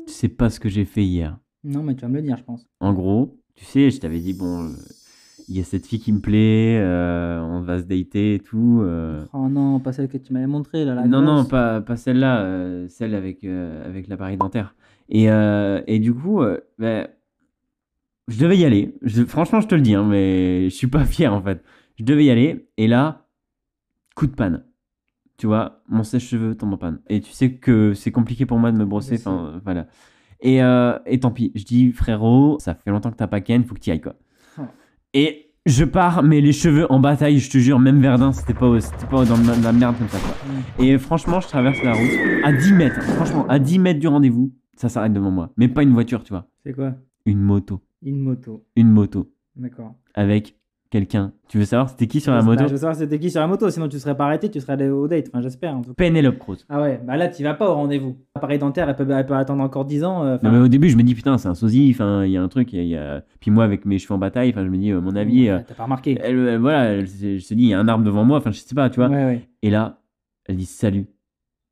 Tu sais pas ce que j'ai fait hier. Non, mais tu vas me le dire, je pense. En gros, tu sais, je t'avais dit, bon, il euh, y a cette fille qui me plaît, euh, on va se dater et tout. Euh... Oh non, pas celle que tu m'avais montrée, là. La non, grosse. non, pas, pas celle-là, euh, celle avec, euh, avec l'appareil dentaire. Et, euh, et du coup, euh, bah, je devais y aller. Je, franchement, je te le dis, hein, mais je suis pas fier, en fait. Je devais y aller, et là, coup de panne. Tu vois, mon sèche-cheveux tombe en panne. Et tu sais que c'est compliqué pour moi de me brosser. Enfin, voilà. Et, euh, et tant pis. Je dis, frérot, ça fait longtemps que t'as pas ken, faut que t'y ailles, quoi. Oh. Et je pars, mais les cheveux en bataille, je te jure, même Verdun, c'était pas, c'était pas dans la merde comme ça, quoi. Mmh. Et franchement, je traverse la route à dix mètres. Franchement, à dix mètres du rendez-vous, ça s'arrête devant moi. Mais pas une voiture, tu vois. C'est quoi? Une moto. Une moto. Une moto. D'accord. Avec... quelqu'un. Tu veux savoir c'était qui sur la moto? Je veux savoir c'était qui sur la moto, sinon tu serais pas arrêté, tu serais allé au date, enfin j'espère en tout cas. Penelope Cruz. Ah ouais, bah là tu vas pas au rendez-vous. L'appareil dentaire, elle peut, elle peut attendre encore dix ans. Euh, non, mais au début je me dis putain c'est un sosie, enfin il y a un truc, il y a... puis moi avec mes cheveux en bataille, enfin je me dis euh, mon avis. Euh, T'as pas remarqué? Elle, elle, voilà, elle, je te dis il y a un arbre devant moi, enfin je sais pas, tu vois. Ouais, ouais. Et là elle dit salut,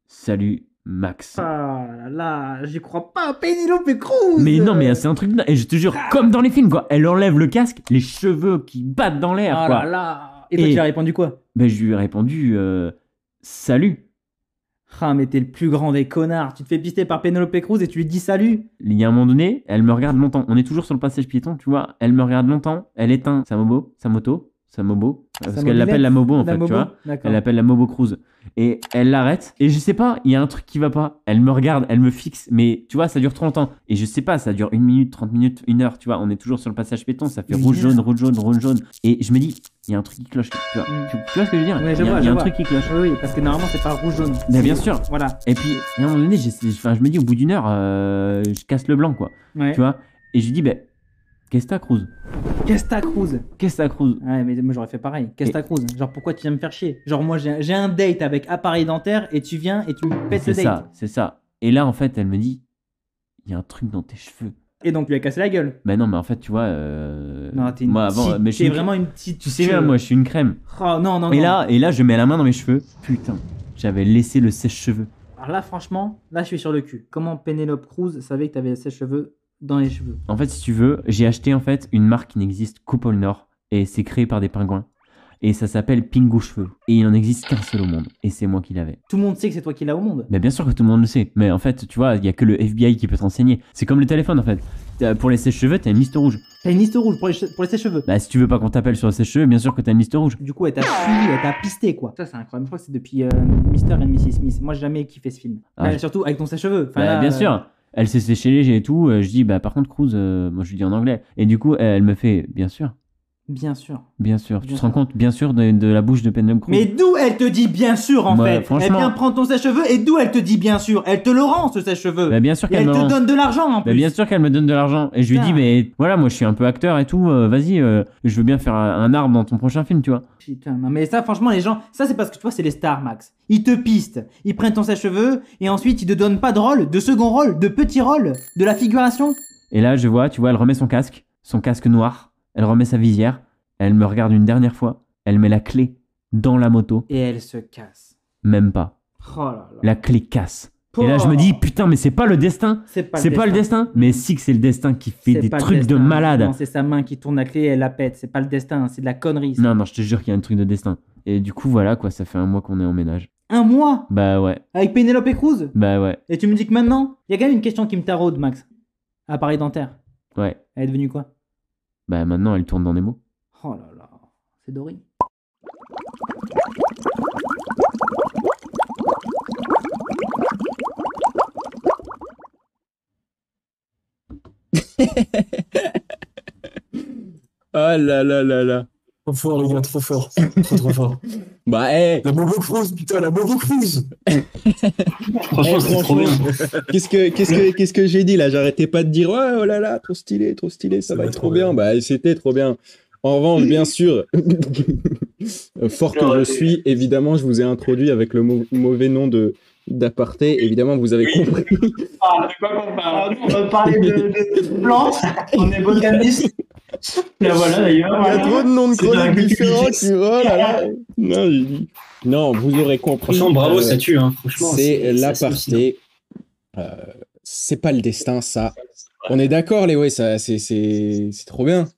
salut. Max. Ah là là, j'y crois pas, Penelope Cruz. Mais non, mais c'est un truc. Et je te jure, ah. Comme dans les films, quoi. Elle enlève le casque, les cheveux qui battent dans l'air, ah quoi. Ah là là. Et toi, tu lui as répondu quoi? Ben, je lui ai répondu euh, salut. Ah, mais t'es le plus grand des connards. Tu te fais pister par Penelope Cruz et tu lui dis salut. Il y a un moment donné, elle me regarde longtemps. On est toujours sur le passage piéton, tu vois. Elle me regarde longtemps. Elle éteint sa mobo, sa moto, sa mobo. Parce qu'elle l'appelle la mobo en la fait, mobo. Tu vois. Elle l'appelle la mobo Cruz. Et elle l'arrête. Et je sais pas, il y a un truc qui va pas. Elle me regarde, elle me fixe. Mais tu vois, ça dure trop longtemps. Et je sais pas, ça dure une minute, trente minutes, une heure. Tu vois, on est toujours sur le passage péton. Ça fait rouge, jaune, rouge, jaune, rouge, jaune. Et je me dis, il y a un truc qui cloche. Tu vois, mm. tu, tu vois ce que je veux dire? Il ouais, y a, vois, y a un vois. truc qui cloche. Oui, oui, parce que normalement, c'est pas rouge, jaune. Mais bien sûr. Voilà. Et puis, à un moment donné, je, je me dis, au bout d'une heure, euh, je casse le blanc, quoi. Ouais. Tu vois? Et je lui dis, ben. Bah, qu'est-ce que t'as, Cruz? Qu'est-ce que t'as, Cruz? Qu'est-ce que t'as, Cruz? Ouais, mais moi j'aurais fait pareil. Qu'est-ce que t'as, Cruz? Genre, pourquoi tu viens me faire chier? Genre, moi j'ai un date avec appareil dentaire et tu viens et tu me pètes le date. C'est ça, c'est ça. Et là, en fait, elle me dit, il y a un truc dans tes cheveux. Et donc, tu lui as cassé la gueule. Bah non, mais en fait, tu vois. Euh... Non, t'es une... vraiment une petite. Tu sais, là, moi je suis une crème. Oh non, non, et non. Là, et là, je mets la main dans mes cheveux. Putain, j'avais laissé le sèche-cheveux. Alors là, franchement, là, je suis sur le cul. Comment Penelope Cruz savait que t'avais le sèche-cheveux dans les cheveux? En fait, si tu veux, j'ai acheté en fait une marque qui n'existe qu'au pôle Nord et c'est créé par des pingouins. Et ça s'appelle Pingo Cheveux. Et il n'en existe qu'un seul au monde. Et c'est moi qui l'avais. Tout le monde sait que c'est toi qui l'as au monde. Mais bien sûr que tout le monde le sait. Mais en fait, tu vois, il n'y a que le F B I qui peut te renseigner. C'est comme le téléphone en fait. Pour les sèche-cheveux, t'as une liste rouge. T'as une liste rouge pour les, pour les sèche-cheveux? Bah, si tu veux pas qu'on t'appelle sur les sèche-cheveux, bien sûr que t'as une liste rouge. Du coup, elle t'a fui, elle t'a pisté quoi. Ça, c'est incroyable. Je crois que c'est depuis euh, Mister and Missus Smith. Moi, j'ai jamais kiffé ce film. Ah, ouais. Surtout avec ton sèche-cheveux. Enfin, bah, bien euh... sûr. Elle s'est séchée léger et tout. Je dis, bah par contre, Cruz, euh, moi je lui dis en anglais. Et du coup, elle me fait, bien sûr. Bien sûr. Bien sûr. Bien tu te rends compte, bien sûr, de, de la bouche de Penelope Cruz. Mais d'où elle te dit bien sûr en bah, fait franchement... Elle vient prendre ton sèche-cheveux et d'où elle te dit bien sûr? Elle te le rend ce sèche-cheveux. Bah, bien sûr qu'elle me rend. Elle te donne de l'argent en plus. Bah, bien sûr qu'elle me donne de l'argent. Et je lui ah. dis, mais voilà, moi je suis un peu acteur et tout. Euh, Vas-y, euh, je veux bien faire un, un arbre dans ton prochain film, tu vois. Putain, non mais ça, franchement, les gens, ça c'est parce que tu vois, c'est les stars, Max. Ils te pistent, ils prennent ton sèche-cheveux et ensuite ils te donnent pas de rôle, de second rôle, de petit rôle, de la figuration. Et là, je vois, tu vois, elle remet son casque, son casque noir. Elle remet sa visière, elle me regarde une dernière fois, elle met la clé dans la moto. Et elle se casse. Même pas. Oh là là. La clé casse. Et là, je me dis, putain, mais c'est pas le destin. C'est pas, pas le destin. Mais si que c'est le destin qui fait des trucs de malade. C'est sa main qui tourne la clé et elle la pète. C'est pas le destin, c'est de la connerie. Ça. Non, non, je te jure qu'il y a un truc de destin. Et du coup, voilà, quoi, ça fait un mois qu'on est en ménage. Un mois? Bah ouais. Avec Penelope Cruz? Bah ouais. Et tu me dis que maintenant? Il y a quand même une question qui me taraude, Max. Appareil dentaire. Ouais. Elle est devenue quoi? Bah maintenant, elle tourne dans des mots. Oh là là, c'est Dory. Ah là là là là. Trop fort, les gars, trop fort. Trop trop fort. Bah, hey. La Bobo Cruz, putain, la Bobo Cruz. Franchement, hey, c'est trop bien. Qu'est-ce que, qu'est-ce que, qu'est-ce que j'ai dit là? J'arrêtais pas de dire, ouais, oh là là, trop stylé, trop stylé, ça va être trop bien. bien. Bah, c'était trop bien. En revanche, bien sûr, fort que je suis, évidemment, je vous ai introduit avec le mauvais nom de. D'aparté, évidemment, vous avez oui. compris. Ah, de quoi qu'on parle? On va parler de, de, de plantes, on est botanistes. Là, voilà, d'ailleurs. Voilà. Il y a trop de noms de chroniques différents qui volent. Là. Non, je dis... non, vous aurez compris. Franchement, bravo, euh, ça tue. Hein. Franchement, c'est l'aparté. Euh, c'est pas le destin, ça. On est d'accord, les ouais, ça, c'est, c'est, c'est trop bien.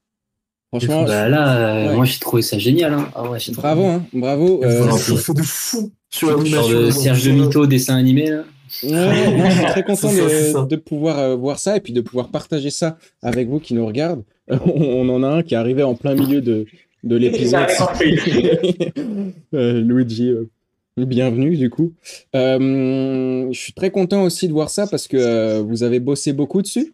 Franchement. Coup, bah, là, euh, ouais. moi, j'ai trouvé ça génial. Hein. Ah, ouais, bravo, bien. Hein, bravo. Euh, c'est de fou. Sur le Serge de Mito, dessin animé. Là. Ouais, non, je suis très content de, de pouvoir euh, voir ça et puis de pouvoir partager ça avec vous qui nous regardent. Euh, on, on en a un qui est arrivé en plein milieu de, de l'épisode. euh, Luigi, euh, bienvenue du coup. Euh, je suis très content aussi de voir ça parce que euh, vous avez bossé beaucoup dessus.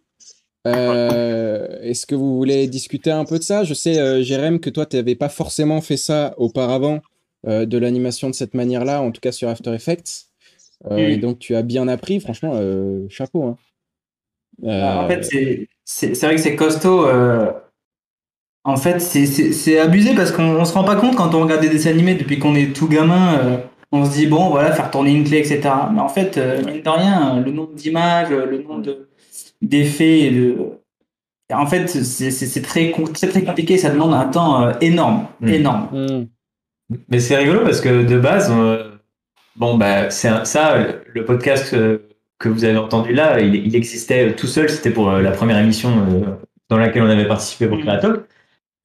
Euh, est-ce que vous voulez discuter un peu de ça? Je sais, euh, Jérém, que toi, tu n'avais pas forcément fait ça auparavant. Euh, de l'animation de cette manière-là, en tout cas sur After Effects. Euh, mmh. Et donc, tu as bien appris, franchement, euh, chapeau. Hein. Euh... En fait, c'est, c'est, c'est vrai que c'est costaud. Euh... En fait, c'est, c'est, c'est abusé parce qu'on ne se rend pas compte quand on regarde des dessins animés depuis qu'on est tout gamin. Euh, on se dit, bon, voilà, faire tourner une clé, et cetera. Mais en fait, euh, mine de rien, le nombre d'images, le nombre de, d'effets, de... en fait, c'est, c'est, c'est très, très, très compliqué. Ça demande un temps euh, énorme, mmh. énorme. Mmh. Mais c'est rigolo parce que de base, euh, bon bah c'est un, ça le podcast euh, que vous avez entendu là, il, il existait tout seul, c'était pour euh, la première émission euh, dans laquelle on avait participé pour CréaTalk,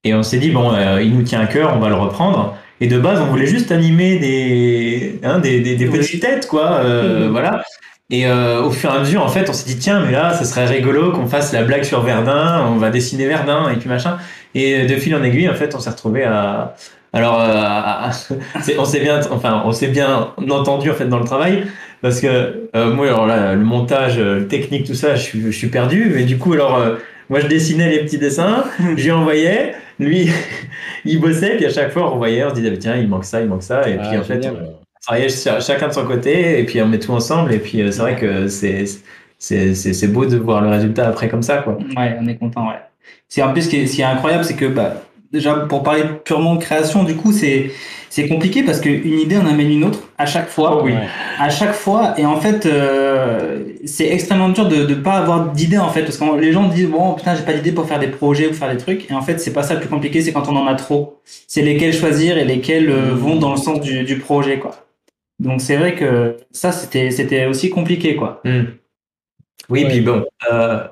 et on s'est dit bon, euh, il nous tient à cœur, on va le reprendre. Et de base, on voulait juste animer des hein, des, des, des petites têtes quoi, euh, voilà. Et euh, au fur et à mesure, en fait, on s'est dit tiens, mais là, ça serait rigolo qu'on fasse la blague sur Verdun, on va dessiner Verdun et puis machin. Et de fil en aiguille, en fait, on s'est retrouvé à Alors, euh, on s'est bien, enfin, on s'est bien entendu en fait dans le travail parce que euh, moi, alors là, le montage, le technique, tout ça, je suis, je suis perdu. Mais du coup, alors, euh, moi, je dessinais les petits dessins, j'y envoyais, lui, il bossait, puis à chaque fois, on voyait, on se disait tiens, il manque ça, il manque ça, et ah, puis en fait, on travaillait chacun de son côté, et puis on met tout ensemble, et puis c'est vrai que c'est, c'est, c'est, c'est beau de voir le résultat après comme ça, quoi. Ouais, on est content. Ouais. C'est en plus ce qui est, ce qui est incroyable, c'est que bah. Déjà, pour parler purement de création, du coup, c'est, c'est compliqué parce qu'une idée en amène une autre à chaque fois. Oh, oui. À chaque fois. Et en fait, euh, c'est extrêmement dur de ne pas avoir d'idée, en fait. Parce que les gens disent, bon, putain, j'ai pas d'idée pour faire des projets ou faire des trucs. Et en fait, c'est pas ça le plus compliqué, c'est quand on en a trop. C'est lesquels choisir et lesquels euh, vont dans le sens du, du projet, quoi. Donc, c'est vrai que ça, c'était, c'était aussi compliqué, quoi. Mm. Oui, ouais. Puis bon, euh,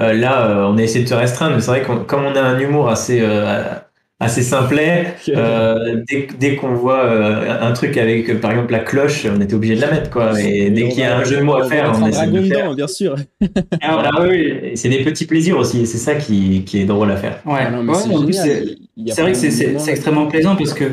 euh, là, euh, on a essayé de se restreindre, mais c'est vrai que comme on a un humour assez, euh, assez simplet, euh, dès, dès qu'on voit euh, un truc avec, par exemple, la cloche, on était obligé de la mettre, quoi. Et dès qu'il y a un jeu de mots à faire, on essaie de le faire. Bien sûr. Alors, là, oui, c'est des petits plaisirs aussi, et c'est ça qui, qui est drôle à faire. Ouais, non, ouais, c'est, en plus, c'est, c'est vrai que c'est, c'est, c'est extrêmement plaisant parce que.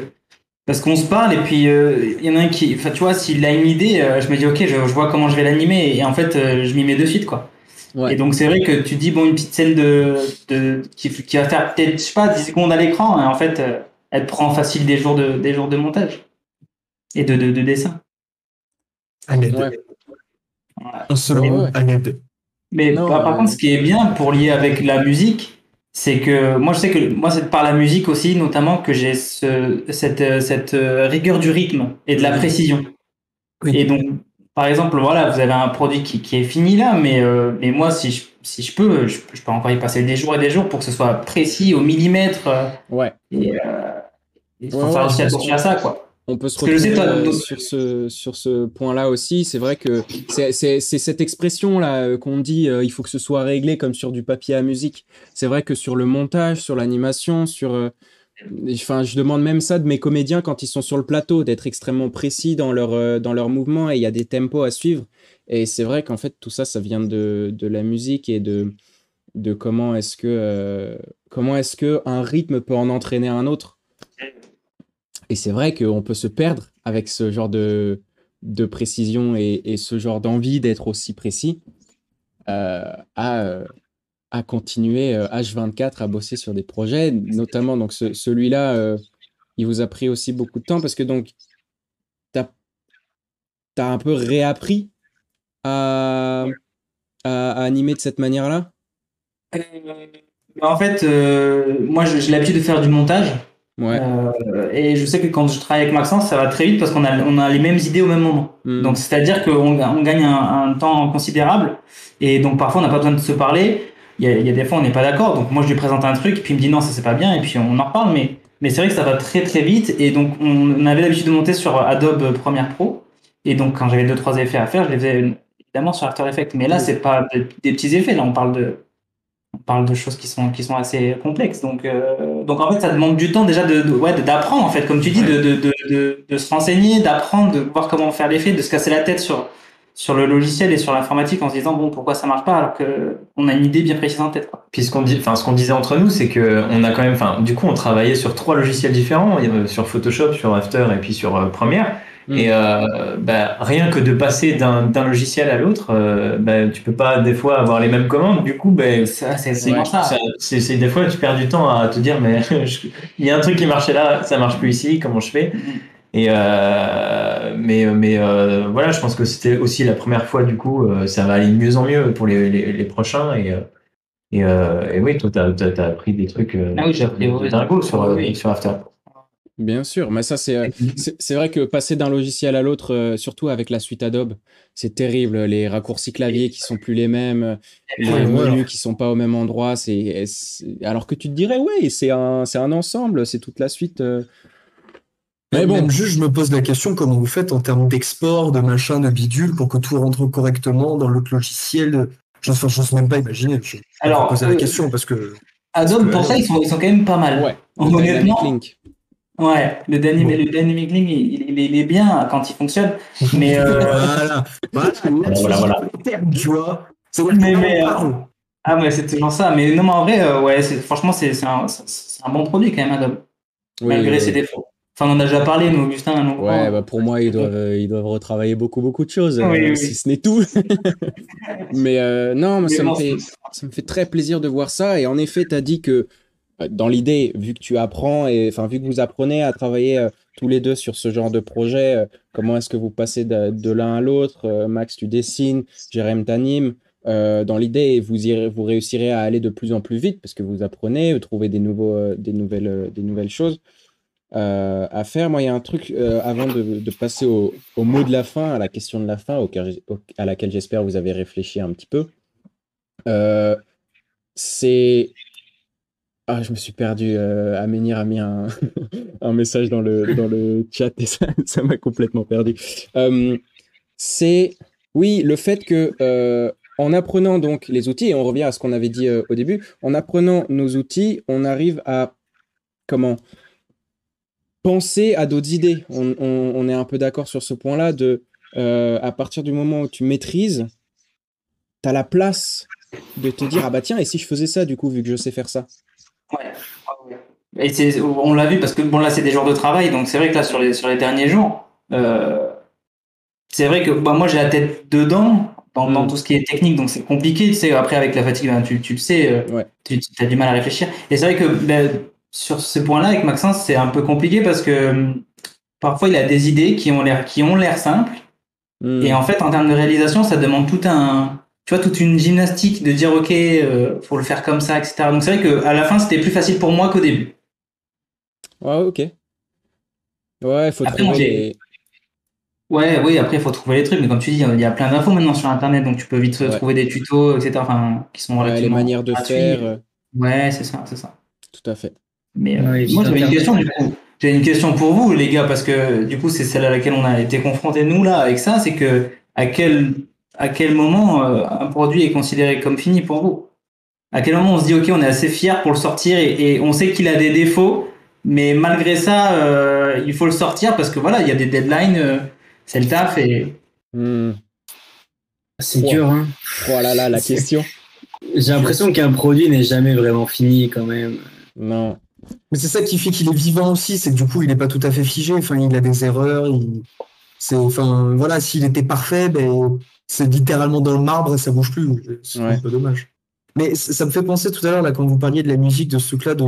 Parce qu'on se parle et puis il euh, y en a un qui, enfin tu vois, s'il a une idée, euh, je me dis ok, je, je vois comment je vais l'animer et en fait euh, je m'y mets de suite quoi. Ouais. Et donc c'est vrai que tu dis bon une petite scène de, de qui, qui va faire peut-être je sais pas dix secondes à l'écran et en fait euh, elle prend facile des jours de des jours de montage et de de, de dessin. Un et deux. Ouais. Voilà. Un seul mot, un et deux. Mais non, bah, euh... par contre, ce qui est bien pour lier avec la musique. C'est que moi je sais que moi c'est par la musique aussi notamment que j'ai ce, cette, cette rigueur du rythme et de la précision. Oui. Et donc par exemple voilà vous avez un produit qui, qui est fini là mais, euh, mais moi si je, si je peux je, je peux encore y passer des jours et des jours pour que ce soit précis au millimètre. Ouais. Et, euh, et ouais, faut ouais, faire aussi attention à ça quoi. on peut se retrouver euh, sur ce, sur ce point-là aussi. C'est vrai que c'est, c'est, c'est cette expression-là qu'on dit, euh, il faut que ce soit réglé comme sur du papier à musique. C'est vrai que sur le montage, sur l'animation, sur... Euh, Enfin, je demande même ça de mes comédiens quand ils sont sur le plateau, d'être extrêmement précis dans leur, euh, dans leur mouvement, et il y a des tempos à suivre. Et c'est vrai qu'en fait, tout ça, ça vient de, de la musique et de, de comment est-ce que, euh, comment est-ce que un rythme peut en entraîner un autre. Et c'est vrai qu'on peut se perdre avec ce genre de, de précision et, et ce genre d'envie d'être aussi précis euh, à... Euh, à continuer euh, H vingt-quatre à bosser sur des projets, notamment donc ce, celui-là, euh, il vous a pris aussi beaucoup de temps parce que donc t'as, t'as un peu réappris à, à, à animer de cette manière-là. Euh, en fait, euh, moi j'ai l'habitude de faire du montage, ouais. euh, et je sais que quand je travaille avec Maxence, ça va très vite parce qu'on a, on a les mêmes idées au même moment. Mmh. Donc c'est-à-dire qu'on on gagne un, un temps considérable, et donc parfois on n'a pas besoin de se parler. Il y, a, il y a des fois on n'est pas d'accord, donc moi je lui présente un truc, puis il me dit non, ça c'est pas bien, et puis on en reparle, mais, mais c'est vrai que ça va très très vite, et donc on, on avait l'habitude de monter sur Adobe Premiere Pro, et donc quand j'avais deux trois effets à faire, je les faisais évidemment sur After Effects, mais là c'est pas de, des petits effets, là on parle de, on parle de choses qui sont, qui sont assez complexes, donc, euh, donc en fait ça demande du temps déjà de, de, ouais, d'apprendre, en fait, comme tu dis, de, de, de, de, de se renseigner, d'apprendre, de voir comment faire l'effet, de se casser la tête sur... sur le logiciel et sur l'informatique en se disant bon, pourquoi ça marche pas alors que on a une idée bien précise en tête, quoi. Puis ce qu'on dit, enfin ce qu'on disait entre nous, c'est que on a quand même, enfin du coup on travaillait sur trois logiciels différents, sur Photoshop, sur After et puis sur euh, Premiere. Mmh. Et euh, bah, rien que de passer d'un, d'un logiciel à l'autre, euh, bah, tu peux pas des fois avoir les mêmes commandes. Du coup, bah, ça, c'est, c'est, ouais, ça. Ça, c'est, c'est des fois tu perds du temps à te dire mais je, il y a un truc qui marchait là, ça marche plus ici, comment je fais? Mmh. Et euh, mais mais euh, voilà, je pense que c'était aussi la première fois, du coup euh, ça va aller de mieux en mieux pour les les, les prochains, et et, euh, et oui, toi t'as t'as, t'as appris des trucs euh, ah oui, j'ai appris des dingo sur euh, oui. sur After. Bien sûr, mais ça c'est, c'est c'est vrai que passer d'un logiciel à l'autre, euh, surtout avec la suite Adobe, c'est terrible. Les raccourcis clavier qui sont plus les mêmes, les ouais, menus ouais. qui sont pas au même endroit, c'est, c'est alors que tu te dirais ouais, c'est un c'est un ensemble, c'est toute la suite. Euh, Mais bon, même juste, je me pose la question, comment vous faites en termes d'export, de machin, de bidule, pour que tout rentre correctement dans l'autre logiciel? Je ne sais même pas imaginer. Je vais alors, poser euh, la question parce que... Adobe, pour ça, ils sont, ils sont quand même pas mal. Ouais, le Dynamic Link. Ouais, le, Dynam- bon. le Dynamic Link, il, il, il est bien quand il fonctionne, mais... Euh... voilà, voilà, voilà, voilà. Tu vois, c'est vrai mais, mais, euh... Ah ouais, c'est toujours ça. Mais non, mais en vrai, euh, ouais, c'est, franchement, c'est, c'est, un, c'est un bon produit quand même, Adobe, oui, malgré euh... ses défauts. Enfin, on en a déjà parlé, mais Augustin... Non, ouais, bah pour moi, ils doivent, euh, ils doivent retravailler beaucoup, beaucoup de choses, oui, euh, oui. si ce n'est tout. mais euh, non, mais mais ça, bon, me fait, ça me fait très plaisir de voir ça. Et en effet, tu as dit que, dans l'idée, vu que tu apprends, et enfin vu que vous apprenez à travailler euh, tous les deux sur ce genre de projet, euh, comment est-ce que vous passez de, de l'un à l'autre? euh, Max, tu dessines, Jérém, t'animes. Euh, dans l'idée, vous, irez, vous réussirez à aller de plus en plus vite, parce que vous apprenez, vous trouvez des, nouveaux, euh, des, nouvelles, euh, des nouvelles choses. Euh, à faire. Moi, il y a un truc euh, avant de, de passer au, au mot de la fin, à la question de la fin, au, au, à laquelle j'espère vous avez réfléchi un petit peu. Euh, c'est... Ah, je me suis perdu. Euh, Aménir a mis un, un message dans le, dans le chat et ça, ça m'a complètement perdu. Euh, c'est... Oui, le fait que euh, en apprenant donc les outils, et on revient à ce qu'on avait dit euh, au début, en apprenant nos outils, on arrive à... Comment ? Penser à d'autres idées. On, on, on est un peu d'accord sur ce point-là, de, euh, à partir du moment où tu maîtrises, tu as la place de te dire « Ah bah tiens, et si je faisais ça, du coup, vu que je sais faire ça ?» Ouais. Et c'est, on l'a vu, parce que bon, là, c'est des jours de travail, donc c'est vrai que là, sur les, sur les derniers jours, euh, c'est vrai que bah, moi, j'ai la tête dedans, dans, mmh. dans tout ce qui est technique, donc c'est compliqué. Tu sais, après, avec la fatigue, ben, tu, tu le sais, ouais. tu as du mal à réfléchir. Et c'est vrai que... Ben, sur ce point-là, avec Maxence, c'est un peu compliqué parce que parfois, il a des idées qui ont l'air, qui ont l'air simples. Mmh. Et en fait, en termes de réalisation, ça demande tout un, tu vois, toute une gymnastique de dire, OK, euh, faut le faire comme ça, et cetera. Donc, c'est vrai qu'à la fin, c'était plus facile pour moi qu'au début. Ouais, OK. Ouais, il faut après, trouver les... Ouais, oui, après, il faut trouver les trucs. Mais comme tu dis, il y a plein d'infos maintenant sur Internet, donc tu peux vite ouais. trouver des tutos, et cetera. Enfin, qui sont ouais, les manières de gratuits. Faire. Ouais, c'est ça, c'est ça. Tout à fait. Mais euh, ouais, moi j'avais une question du coup. J'ai une question pour vous, les gars, parce que du coup, c'est celle à laquelle on a été confrontés, nous, là, avec ça. C'est que à quel, à quel moment euh, un produit est considéré comme fini pour vous? À quel moment on se dit, OK, on est assez fier pour le sortir et, et on sait qu'il a des défauts, mais malgré ça, euh, il faut le sortir parce que voilà, il y a des deadlines, euh, c'est le taf et. Mmh. C'est oh. dur, hein. Oh là là, la question. J'ai l'impression qu'un produit n'est jamais vraiment fini quand même. Non. Mais c'est ça qui fait qu'il est vivant aussi, c'est que du coup, il n'est pas tout à fait figé. Enfin, il a des erreurs. Il... C'est... Enfin, voilà, s'il était parfait, ben, c'est littéralement dans le marbre et ça ne bouge plus. C'est ouais. un peu dommage. Mais ça me fait penser tout à l'heure, là, quand vous parliez de la musique, de ce truc-là, de,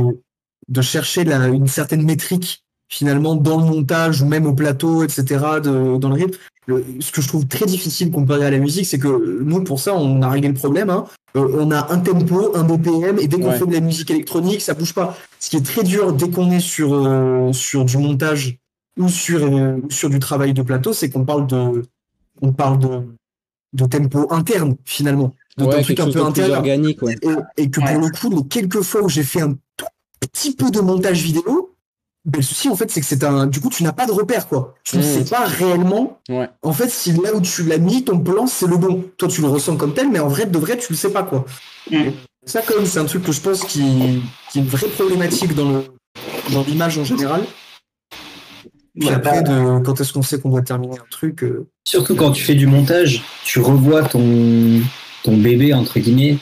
de chercher la... une certaine métrique, finalement, dans le montage ou même au plateau, et cetera, de... dans le rythme. Le... Ce que je trouve très difficile comparé à la musique, c'est que nous, pour ça, on a réglé le problème, hein. Euh, on a un tempo, un B P M, et dès qu'on ouais. fait de la musique électronique, ça bouge pas. Ce qui est très dur dès qu'on est sur, euh, sur du montage ou sur, euh, sur du travail de plateau, c'est qu'on parle de, on parle de, de tempo interne, finalement. De ouais, truc un peu interne. Organique, ouais. et, et que pour ouais. le coup, les quelques fois où j'ai fait un tout petit peu de montage vidéo, ben, le souci, en fait, c'est que c'est un. Du coup, tu n'as pas de repère, quoi. Tu mmh. ne sais pas réellement. Ouais. En fait, si là où tu l'as mis, ton plan, c'est le bon. Toi, tu le ressens comme tel, mais en vrai, de vrai, tu le sais pas, quoi. Mmh. Ça, quand même, c'est un truc que je pense qui, qui est une vraie problématique dans, le... dans l'image en général. Puis ouais, après, de... quand est-ce qu'on sait qu'on doit terminer un truc euh... Surtout quand tu fais du montage, tu revois ton, ton bébé, entre guillemets.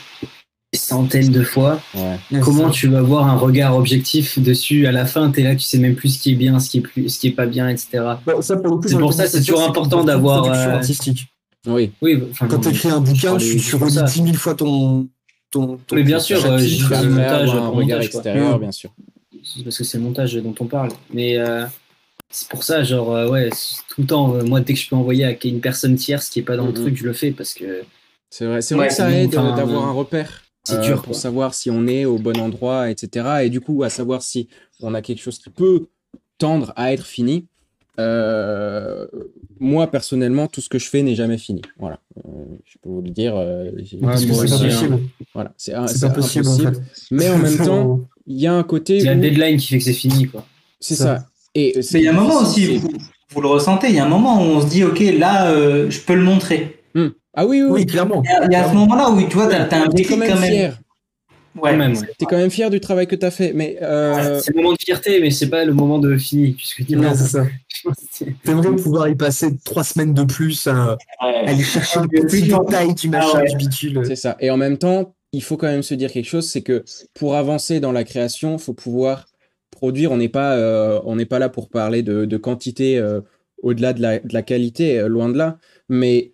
Centaines de fois. Ouais. Comment tu vas avoir un regard objectif dessus à la fin? T'es là, tu sais même plus ce qui est bien, ce qui est plus, ce qui est pas bien, et cetera. Bah, ça, pour coup, c'est pour ça, c'est toujours c'est important d'avoir. Euh... artistique. Oui. Oui. Bah, quand t'écris un bouquin, tu, tu relis dix mille fois ton, ton, ton. Mais bien ton sûr, euh, j'ai fait un montage, un regard extérieur, bien sûr. C'est parce que c'est le montage dont on parle. Mais euh, c'est pour ça, genre, euh, ouais, tout le temps, euh, moi, dès que je peux envoyer à une personne tierce qui est pas dans mm-hmm. le truc, je le fais parce que. C'est vrai. C'est vrai que ça aide d'avoir un repère. C'est dur euh, pour quoi. Savoir si on est au bon endroit, et cetera. Et du coup, à savoir si on a quelque chose qui peut tendre à être fini. Euh, moi, personnellement, tout ce que je fais n'est jamais fini. Voilà. Euh, je peux vous le dire. Euh, ouais, c'est pas possible. Un... Voilà. C'est, un, c'est, c'est impossible. impossible. En fait. Mais en même temps, il y a un côté. Il y a un deadline qui fait que c'est fini, quoi. C'est ça. ça. Et c'est... Mais il y a un moment aussi, vous, vous le ressentez, il y a un moment où on se dit, OK, là, euh, je peux le montrer. Hmm. Ah oui, oui, oui, clairement. Il y a, il y a ce moment-là où tu vois, t'as, t'as un déclic quand même. Quand même. Fier. Ouais, quand même ouais. T'es quand même fier du travail que t'as fait. Mais euh... c'est le moment de fierté, mais c'est pas le moment de fini. Puisque tu vois, c'est ça. T'aimerais pouvoir y passer trois semaines de plus à, ouais. à aller chercher le petit détail qui machin du bidule. C'est ça. Et en même temps, il faut quand même se dire quelque chose, c'est que pour avancer dans la création, faut pouvoir produire. On n'est pas, euh, on n'est pas là pour parler de, de quantité euh, au-delà de la, de la qualité, euh, loin de là, mais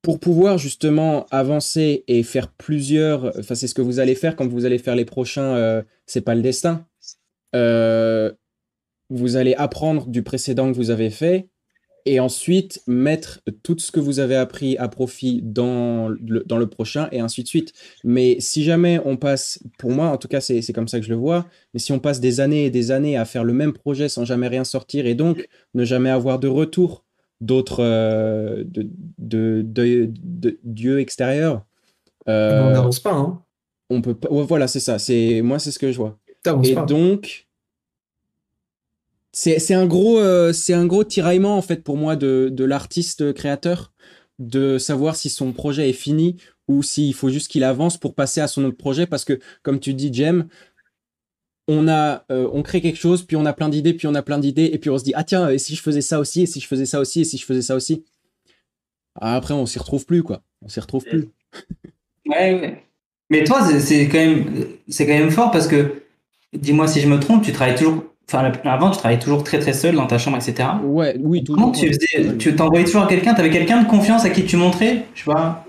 pour pouvoir justement avancer et faire plusieurs... Enfin, c'est ce que vous allez faire quand vous allez faire les prochains euh, C'est pas le destin. Euh, vous allez apprendre du précédent que vous avez fait et ensuite mettre tout ce que vous avez appris à profit dans le, dans le prochain et ainsi de suite. Mais si jamais on passe... Pour moi, en tout cas, c'est, c'est comme ça que je le vois. Mais si on passe des années et des années à faire le même projet sans jamais rien sortir et donc ne jamais avoir de retour... d'autres euh, de, de, de, de dieux extérieurs euh, on n'avance pas hein. on peut pas, ouais, voilà c'est ça c'est, moi c'est ce que je vois et pas. Donc c'est, c'est, un gros, euh, c'est un gros tiraillement en fait pour moi de, de l'artiste créateur de savoir si son projet est fini ou s'il faut juste qu'il avance pour passer à son autre projet parce que comme tu dis Jem on a, euh, on crée quelque chose, puis on a plein d'idées, puis on a plein d'idées, et puis on se dit ah tiens, et si je faisais ça aussi, et si je faisais ça aussi, et si je faisais ça aussi. Ah, après, on s'y retrouve plus quoi, on s'y retrouve plus. Ouais, ouais. Mais toi, c'est, c'est quand même, c'est quand même fort parce que, dis-moi si je me trompe, tu travailles toujours, enfin avant, tu travaillais toujours très très seul dans ta chambre, et cetera. Ouais, oui, tout. Comment tu faisais, tu t'envoyais toujours à quelqu'un, t'avais quelqu'un de confiance à qui tu montrais, je sais pas.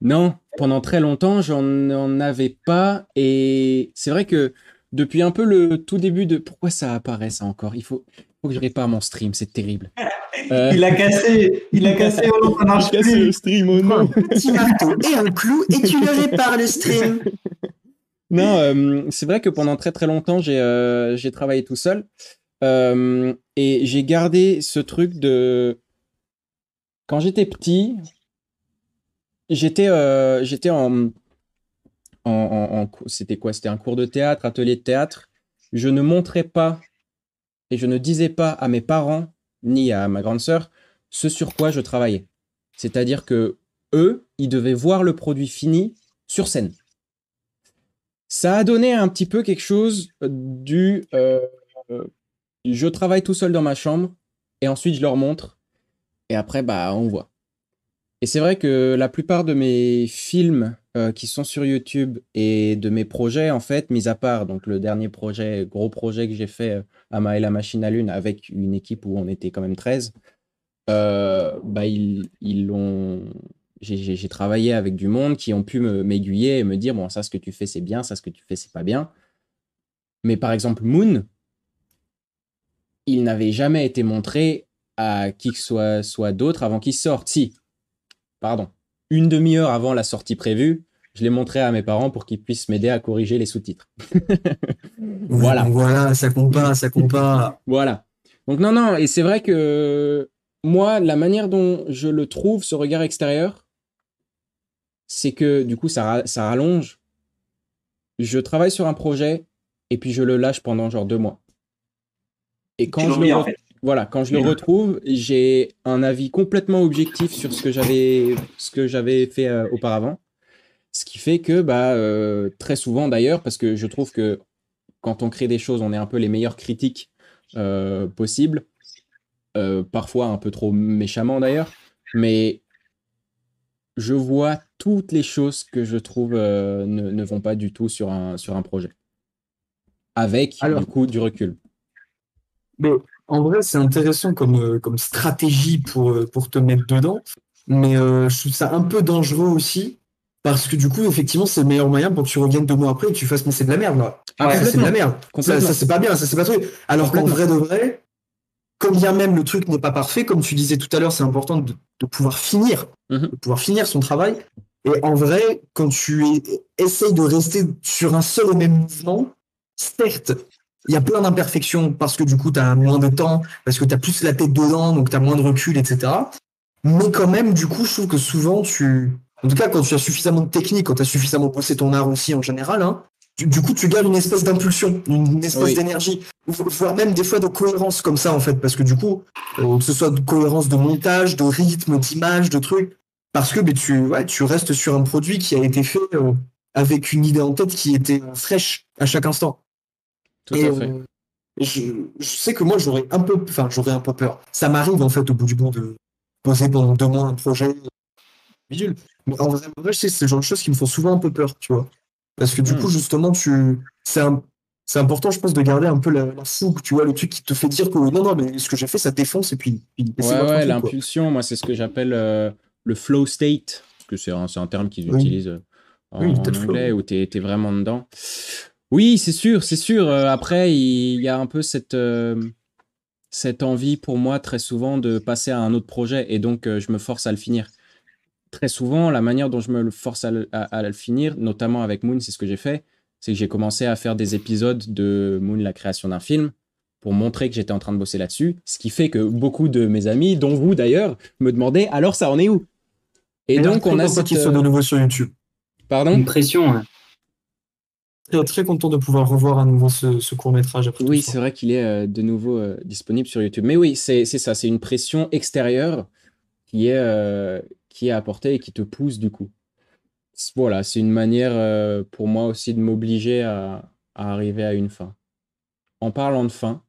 Non, pendant très longtemps, j'en n'en avais pas, et c'est vrai que. Depuis un peu le tout début de... Pourquoi ça apparaît, ça, encore ? Il faut... faut que je répare mon stream, c'est terrible. Euh... Il a cassé, il a cassé, oh non, ça marche plus. Il a cassé le stream, oh non. Un petit marteau et un clou, et tu le répares, le stream. Non, euh, c'est vrai que pendant très très longtemps, j'ai, euh, j'ai travaillé tout seul. Euh, et j'ai gardé ce truc de... Quand j'étais petit, j'étais, euh, j'étais en... En, en, en, c'était quoi ? C'était un cours de théâtre, atelier de théâtre. Je ne montrais pas et je ne disais pas à mes parents ni à ma grande sœur ce sur quoi je travaillais. C'est-à-dire que eux, ils devaient voir le produit fini sur scène. Ça a donné un petit peu quelque chose du euh, « je travaille tout seul dans ma chambre et ensuite je leur montre et après bah on voit ». Et c'est vrai que la plupart de mes films euh, qui sont sur YouTube et de mes projets, en fait, mis à part donc le dernier projet, gros projet que j'ai fait euh, Ama et la machine à lune avec une équipe où on était quand même treize, euh, bah ils, ils l'ont... j'ai travaillé avec du monde qui ont pu m'aiguiller et me dire « bon, ça, ce que tu fais, c'est bien, ça, ce que tu fais, c'est pas bien ». Mais par exemple, Moon, il n'avait jamais été montré à qui que soit, soit d'autre avant qu'il sorte. Si, pardon, une demi-heure avant la sortie prévue, je l'ai montré à mes parents pour qu'ils puissent m'aider à corriger les sous-titres. Voilà. Voilà, ça compte pas, ça compte pas. Voilà. Donc non, non, et c'est vrai que moi, la manière dont je le trouve, ce regard extérieur, c'est que du coup, ça, ça rallonge. Je travaille sur un projet et puis je le lâche pendant genre deux mois. Et quand je, le, en fait. voilà, quand je le retrouve, j'ai un avis complètement objectif sur ce que j'avais ce que j'avais fait euh, auparavant. Ce qui fait que bah, euh, très souvent d'ailleurs, parce que je trouve que quand on crée des choses, on est un peu les meilleurs critiques euh, possibles. Euh, parfois un peu trop méchamment d'ailleurs. Mais je vois toutes les choses que je trouve euh, ne, ne vont pas du tout sur un, sur un projet. Avec Alors... du coup du recul. Mais en vrai, c'est intéressant comme, euh, comme stratégie pour, euh, pour te mettre dedans. Mais euh, je trouve ça un peu dangereux aussi. Parce que du coup, effectivement, c'est le meilleur moyen pour que tu reviennes deux mois après et que tu fasses penser de la merde. Là. Ah, ouais, c'est de la merde. Ça, ça c'est pas bien. Ça, c'est pas truc. Alors qu'en vrai de vrai, comme bien même le truc n'est pas parfait, comme tu disais tout à l'heure, c'est important de, de pouvoir finir. Mm-hmm. De pouvoir finir son travail. Et en vrai, quand tu essayes de rester sur un seul et même mouvement, certes, il y a plein d'imperfections parce que du coup, tu as moins de temps, parce que tu as plus la tête dedans, donc tu as moins de recul, et cetera. Mais quand même, du coup, je trouve que souvent, tu... en tout cas, quand tu as suffisamment de technique, quand tu as suffisamment bossé ton art aussi en général, hein, tu, du coup, tu gardes une espèce d'impulsion, une espèce oui. d'énergie, voire même des fois de cohérence comme ça, en fait, parce que du coup, euh, que ce soit de cohérence de montage, de rythme, d'image, de trucs, parce que ben, tu, ouais, tu restes sur un produit qui a été fait euh, avec une idée en tête qui était euh, fraîche à chaque instant. Tout et, à fait. Euh, je, je sais que moi j'aurais un peu, enfin j'aurais un peu peur. Ça m'arrive en fait au bout du bout de poser pendant deux mois un projet bidule. Mais en vrai, c'est ce genre de choses qui me font souvent un peu peur, tu vois. Parce que du mmh. coup, justement, tu, c'est un... c'est important, je pense, de garder un peu la, la soupe, tu vois, le truc qui te fait dire que non, non, mais ce que j'ai fait, ça défonce et puis. puis ouais, ouais, l'impulsion, moi, c'est ce que j'appelle euh, le flow state, parce que c'est un, un terme qu'ils oui. utilisent en, oui, en anglais flow. Où t'es t'es vraiment dedans. Oui, c'est sûr, c'est sûr. Euh, après, il y a un peu cette, euh, cette envie pour moi très souvent de passer à un autre projet et donc euh, je me force à le finir. Très souvent, la manière dont je me force à le, à, à le finir, notamment avec Moon, c'est ce que j'ai fait, c'est que j'ai commencé à faire des épisodes de Moon, la création d'un film, pour montrer que j'étais en train de bosser là-dessus, ce qui fait que beaucoup de mes amis, dont vous d'ailleurs, me demandaient « alors ça en est où ?» Et, et donc, on a cette... qu'ils soient de nouveau sur YouTube. Pardon ? Une pression, hein. Très content de pouvoir revoir à nouveau ce, ce court-métrage après. Oui, c'est vrai qu'il est euh, de nouveau euh, disponible sur YouTube. Mais oui, c'est ça, c'est une pression extérieure qui est, euh, qui est apportée et qui te pousse du coup. Voilà, c'est une manière euh, pour moi aussi de m'obliger à, à arriver à une fin. En parlant de fin,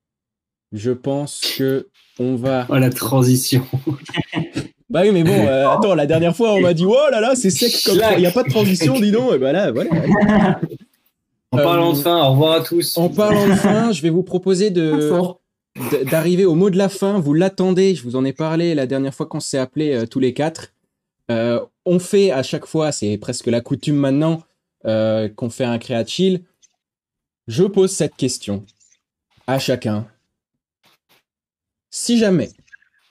je pense que on va... Oh, la transition. Bah oui, mais bon, euh, attends, la dernière fois, on m'a dit « oh là là, c'est sec comme ça, il n'y a pas de transition, dis donc !» Et ben là, voilà. Allez. En parlant de fin, au revoir à tous. En parlant de fin, je vais vous proposer de d'arriver au mot de la fin. Vous l'attendez, je vous en ai parlé la dernière fois qu'on s'est appelés euh, tous les quatre. Euh, on fait à chaque fois, c'est presque la coutume maintenant, euh, qu'on fait un CréaChill. Je pose cette question à chacun. Si jamais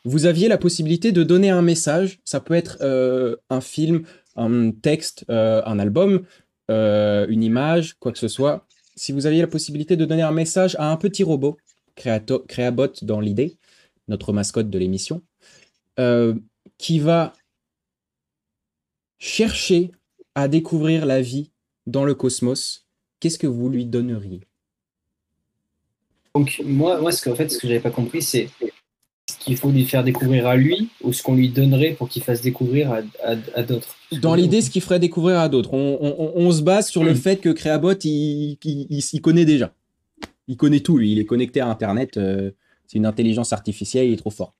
vous aviez la possibilité de donner un message, ça peut être euh, un film, un texte, euh, un album... Euh, une image, quoi que ce soit. Si vous aviez la possibilité de donner un message à un petit robot, Créato, Créabot dans l'idée, notre mascotte de l'émission, euh, qui va chercher à découvrir la vie dans le cosmos, qu'est-ce que vous lui donneriez ? Donc moi, moi ce que, en fait, ce que j'avais pas compris, c'est ce qu'il faut lui faire découvrir à lui ou ce qu'on lui donnerait pour qu'il fasse découvrir à, à, à d'autres. Dans l'idée, ce qu'il ferait découvrir à d'autres. On, on, on, on se base sur mmh. le fait que CréaBot, il, il, il, il connaît déjà. Il connaît tout, lui. Il est connecté à Internet. Euh, c'est une intelligence artificielle, il est trop fort.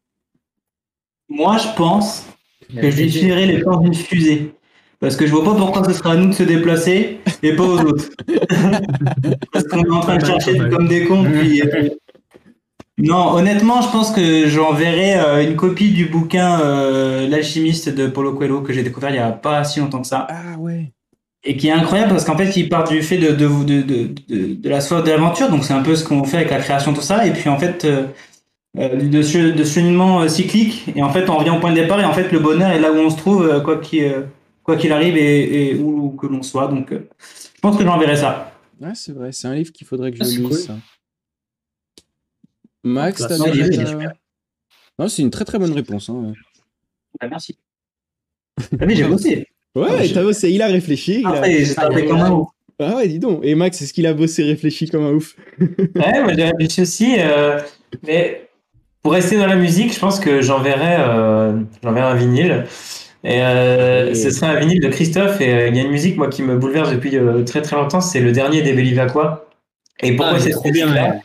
Moi, je pense que je vais tirer les plans d'une fusée. Parce que je vois pas pourquoi ce sera à nous de se déplacer et pas aux autres. Parce qu'on est en train de chercher comme des cons. Puis... Non, honnêtement, je pense que j'enverrai euh, une copie du bouquin euh, L'Alchimiste de Paulo Coelho que j'ai découvert il y a pas si longtemps que ça. Ah ouais. Et qui est incroyable parce qu'en fait, il part du fait de, de, de, de, de, de la soif de l'aventure. Donc, c'est un peu ce qu'on fait avec la création, tout ça. Et puis, en fait, euh, euh, de ce de cheminement euh, cyclique. Et en fait, on revient au point de départ. Et en fait, le bonheur est là où on se trouve, euh, quoi qu'il... Euh, quoi qu'il arrive et, et où que l'on soit. Donc, euh, je pense que j'enverrai ça. Ouais, c'est vrai. C'est un livre qu'il faudrait que je ah, lise. Cool. Ça. Max, t'as bien dit ça ? Non, c'est une très très bonne réponse. Hein. Ah, merci. Ah, mais j'ai bossé. Ouais, ah, t'as bossé. Il a réfléchi. Ah, il a... J'ai tapé comme un ouf. Ah ouais, dis donc. Et Max, est-ce qu'il a bossé, réfléchi comme un ouf ? Ouais, moi j'ai réfléchi aussi. Euh... Mais pour rester dans la musique, je pense que j'enverrai euh... j'enverrai un vinyle. Et euh, et... ce serait un vinyle de Christophe et il euh, y a une musique moi qui me bouleverse depuis euh, très très longtemps, c'est le dernier des Bélivaquois. Et pourquoi ah, c'est trop bien là,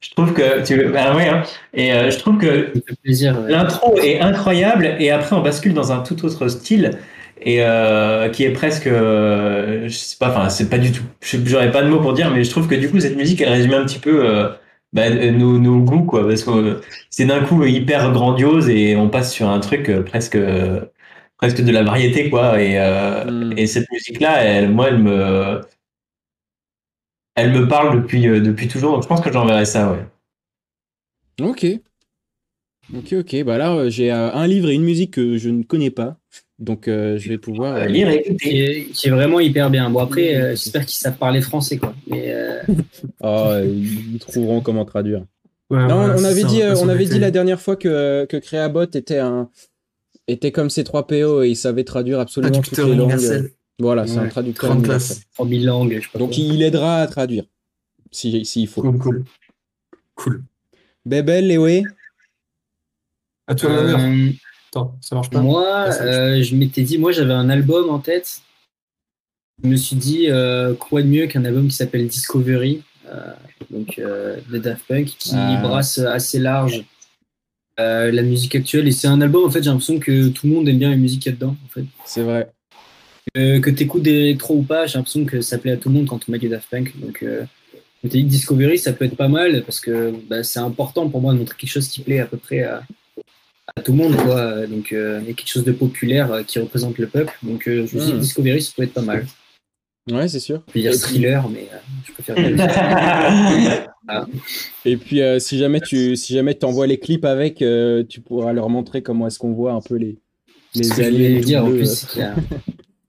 je trouve que tu veux... ah, ouais, hein. Et euh, je trouve que plaisir, ouais. L'intro est incroyable et après on bascule dans un tout autre style et euh, qui est presque euh, je sais pas, enfin c'est pas du tout, j'aurais pas de mots pour dire, mais je trouve que du coup cette musique elle résume un petit peu euh, bah, nos, nos goûts quoi, parce que euh, c'est d'un coup hyper grandiose et on passe sur un truc euh, presque euh, presque de la variété quoi et, euh, mm. et cette musique là elle, moi elle me elle me parle depuis, euh, depuis toujours, donc je pense que j'enverrai ça. Ouais. Ok ok ok bah là euh, j'ai euh, un livre et une musique que je ne connais pas, donc euh, je vais pouvoir euh, lire et écouter, qui est vraiment hyper bien. Bon après euh, j'espère qu'ils savent parler français quoi, mais euh... oh, ils trouveront comment traduire. Ouais, non, ouais, on avait ça, dit euh, on avait dit la dernière fois que que CréaBot était un était comme ces trois P O et il savait traduire absolument traducteur toutes les langues. Voilà, c'est ouais, un traducteur universel. trente mille langues. Je Donc il aidera à traduire, s'il si, si il faut. Cool, cool. Cool. Bébel, Lewe. À toi l'honneur. Euh, Attends, ça marche pas. Moi, euh, je m'étais dit, moi j'avais un album en tête. Je me suis dit, euh, quoi de mieux qu'un album qui s'appelle Discovery, euh, donc euh, de Daft Punk, qui ah. brasse assez large. Euh, la musique actuelle, et c'est un album en fait j'ai l'impression que tout le monde aime bien la musique qu'il y a dedans en fait. C'est vrai euh, que t'écoutes d'électro ou pas, j'ai l'impression que ça plaît à tout le monde quand on met du Daft Punk, donc euh, je t'ai dit que Discovery ça peut être pas mal parce que bah, c'est important pour moi de montrer quelque chose qui plaît à peu près à, à tout le monde quoi, donc euh, et quelque chose de populaire euh, qui représente le peuple, donc euh, je me suis dit Discovery ça peut être pas mal. Ouais, c'est sûr. Puis il y a Thriller, mais euh, je préfère. ah. Et puis, euh, si jamais tu si jamais t'envoies les clips avec, euh, tu pourras leur montrer comment est-ce qu'on voit un peu les les ce aliens. Dire bleu, en plus, c'est qu'il y a,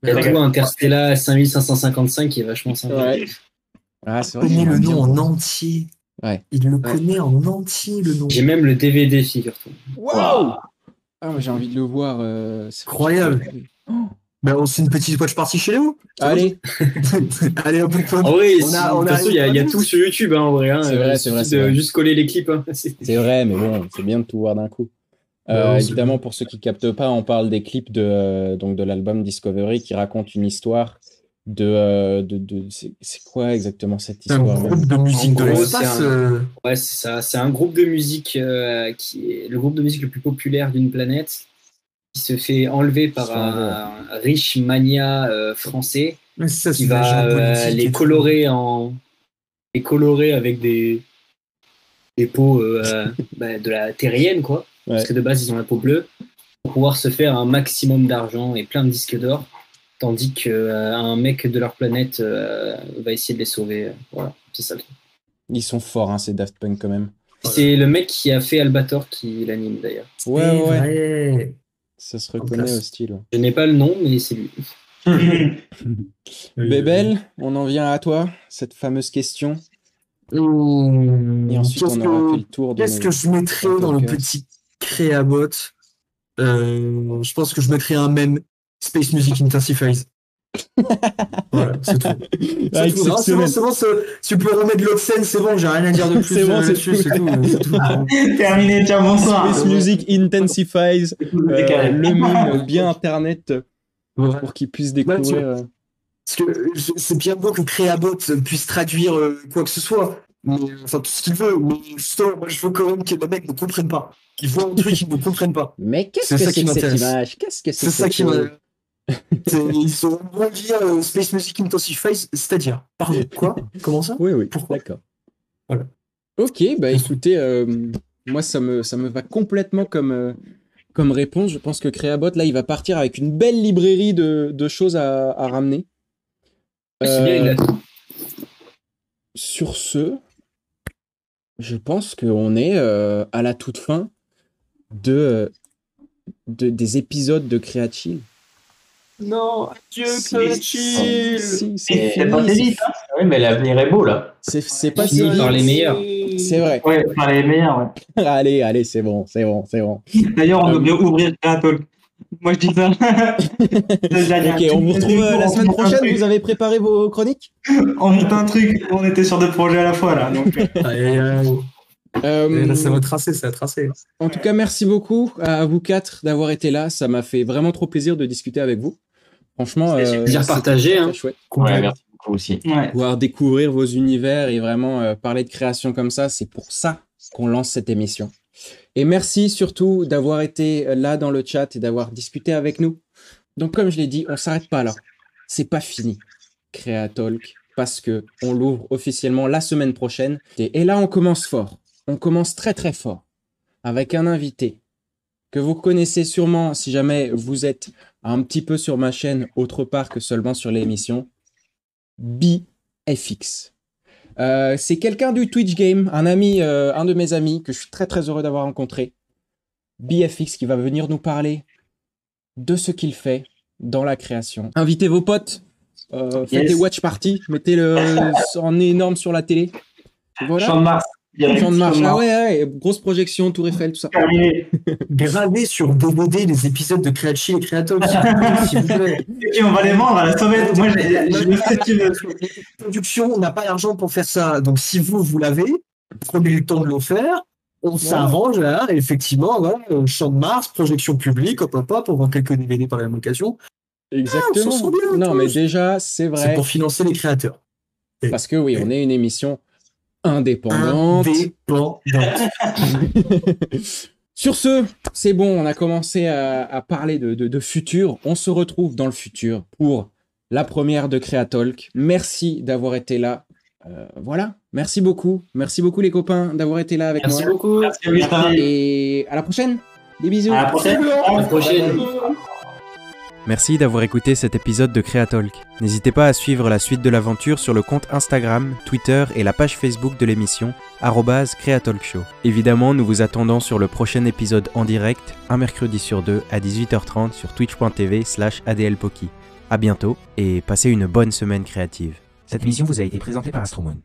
il y a tout Interstellar cinq mille cinq cent cinquante-cinq qui est vachement sympa. Ouais. Ah, c'est vrai. Il connaît le nom en entier. Ouais. Il le ouais. connaît en entier le nom. J'ai même le D V D figure-toi. Waouh. Ah, j'ai envie de le voir. Euh, c'est incroyable. Ben, on se fait une petite watch party chez Léo. Allez, allez, on peut. En vrai, on a, on de toute façon, il y a, y a tout sur YouTube hein, en vrai. Hein, c'est vrai, euh, c'est vrai. C'est de vrai. Juste coller les clips. Hein. C'est vrai, mais bon, c'est bien de tout voir d'un coup. Euh, ouais, évidemment, pour ceux qui captent pas, on parle des clips de euh, donc de l'album Discovery qui raconte une histoire de euh, de, de c'est, c'est quoi exactement cette histoire? Un groupe de musique de l'espace. Euh... Ouais, c'est ça. C'est un groupe de musique euh, qui est le groupe de musique le plus populaire d'une planète. Qui se fait enlever par un, un riche mania euh, français ça, qui va euh, les colorer en les colorer avec des des peaux euh, bah, de la terrienne quoi, ouais. Parce que de base ils ont la peau bleue pour pouvoir se faire un maximum d'argent et plein de disques d'or, tandis que euh, un mec de leur planète euh, va essayer de les sauver. Voilà, c'est ça le truc. Ils sont forts hein, ces Daft Punk quand même. C'est le mec qui a fait Albator qui l'anime d'ailleurs. Ouais et ouais. Vrai. Ça se reconnaît au style. Je n'ai pas le nom, mais c'est lui. Bébel, on en vient à toi, cette fameuse question. Mmh. Et ensuite, qu'est-ce on aura que... fait le tour de Qu'est-ce nos... que je mettrais dans le petit CréaBot euh, je pense que je mettrais un meme Space Music Intensifies. Voilà, c'est tout. C'est tout. Non, c'est bon, c'est bon, tu peux remettre l'Oxen, c'est bon, j'ai rien à dire de plus. C'est bon, c'est tout. C'est tout. C'est tout. Terminé, tiens, bonsoir. Space Music intensifies euh, le meme bien internet ouais. pour qu'ils puissent découvrir. Ouais, parce que c'est bien beau que CréaBot puisse traduire euh, quoi que ce soit, mais, enfin tout ce qu'il veut, mais justement, moi je veux quand même que les mecs ne comprennent pas. Ils voient un truc qu'ils ne comprennent pas. Mais qu'est-ce que c'est que cette image? Qu'est-ce que c'est? C'est ça qui m'intéresse. Ils sont moins via euh, Space Music Intensifies, c'est-à-dire, pardon, quoi? Comment ça? Oui, oui, pourquoi? D'accord. Voilà. Ok, bah écoutez, euh, moi ça me, ça me va complètement comme. Euh... Comme réponse, je pense que CréaBot, là, il va partir avec une belle librairie de, de choses à, à ramener. Euh, sur ce, je pense qu'on est euh, à la toute fin de, de, des épisodes de CréaChill. Non, adieu CréaChill. C'est pas vite, hein. Oui, mais l'avenir est beau, là. C'est pas si par les meilleurs. C'est vrai. Ouais, par les meilleurs, ouais. Allez, allez, c'est bon, c'est bon, c'est bon. D'ailleurs, on euh... doit ouvrir CréaTalk. Moi, je dis ça. Ok, on vous retrouve euh, la semaine prochaine. Vous avez préparé vos chroniques? On monte un truc. On était sur deux projets à la fois, là. Donc... allez, euh... Euh, ça va tracer, ça va tracer. En tout cas, merci beaucoup à vous quatre d'avoir été là. Ça m'a fait vraiment trop plaisir de discuter avec vous. Franchement, c'est euh, plaisir partagé. Hein. Chouette. Cool. Ouais, merci beaucoup aussi. Ouais. Pouvoir découvrir vos univers et vraiment euh, parler de création comme ça, c'est pour ça qu'on lance cette émission. Et merci surtout d'avoir été là dans le chat et d'avoir discuté avec nous. Donc, comme je l'ai dit, on ne s'arrête pas là. C'est pas fini. CréaTalk, parce qu'on l'ouvre officiellement la semaine prochaine. Et là, on commence fort. On commence très très fort avec un invité que vous connaissez sûrement si jamais vous êtes un petit peu sur ma chaîne autre part que seulement sur l'émission, B F X. Euh, c'est quelqu'un du Twitch Game, un ami, euh, un de mes amis que je suis très très heureux d'avoir rencontré, B F X, qui va venir nous parler de ce qu'il fait dans la création. Invitez vos potes, euh, faites yes. des watch parties, mettez-le en énorme sur la télé. Voilà. Jean-Marc. De marche. Ah ouais, ouais, grosse projection, Tour Eiffel, tout ça. Gravez sur D V D les épisodes de CréaChill et CréaTalk. Et on va les vendre à la sauvette. Moi, la production, on n'a pas l'argent pour faire ça. Donc, si vous, vous l'avez, prenez le temps de le faire. On s'arrange, ouais. là, effectivement, voilà, champ de Mars, projection publique, hop, hop, hop, on vend quelques D V D par la location. Exactement. Ah, bien, non, mais déjà, c'est vrai. C'est pour financer les créateurs. Et, Parce que oui, et... on est une émission... indépendante. Indépendante. Sur ce, c'est bon, on a commencé à, à parler de, de, de futur. On se retrouve dans le futur pour la première de CréaTalk. Merci d'avoir été là. Euh, voilà, merci beaucoup. Merci beaucoup les copains d'avoir été là avec merci moi. Beaucoup. Merci beaucoup. Et à la prochaine. Des bisous. À la prochaine. À la prochaine. Merci d'avoir écouté cet épisode de CréaTalk. N'hésitez pas à suivre la suite de l'aventure sur le compte Instagram, Twitter et la page Facebook de l'émission arobase CréaTalkShow. Évidemment, nous vous attendons sur le prochain épisode en direct, un mercredi sur deux à dix-huit heures trente sur twitch point t v slash A D L Poki. A bientôt et passez une bonne semaine créative. Cette émission vous a été présentée par Astromone.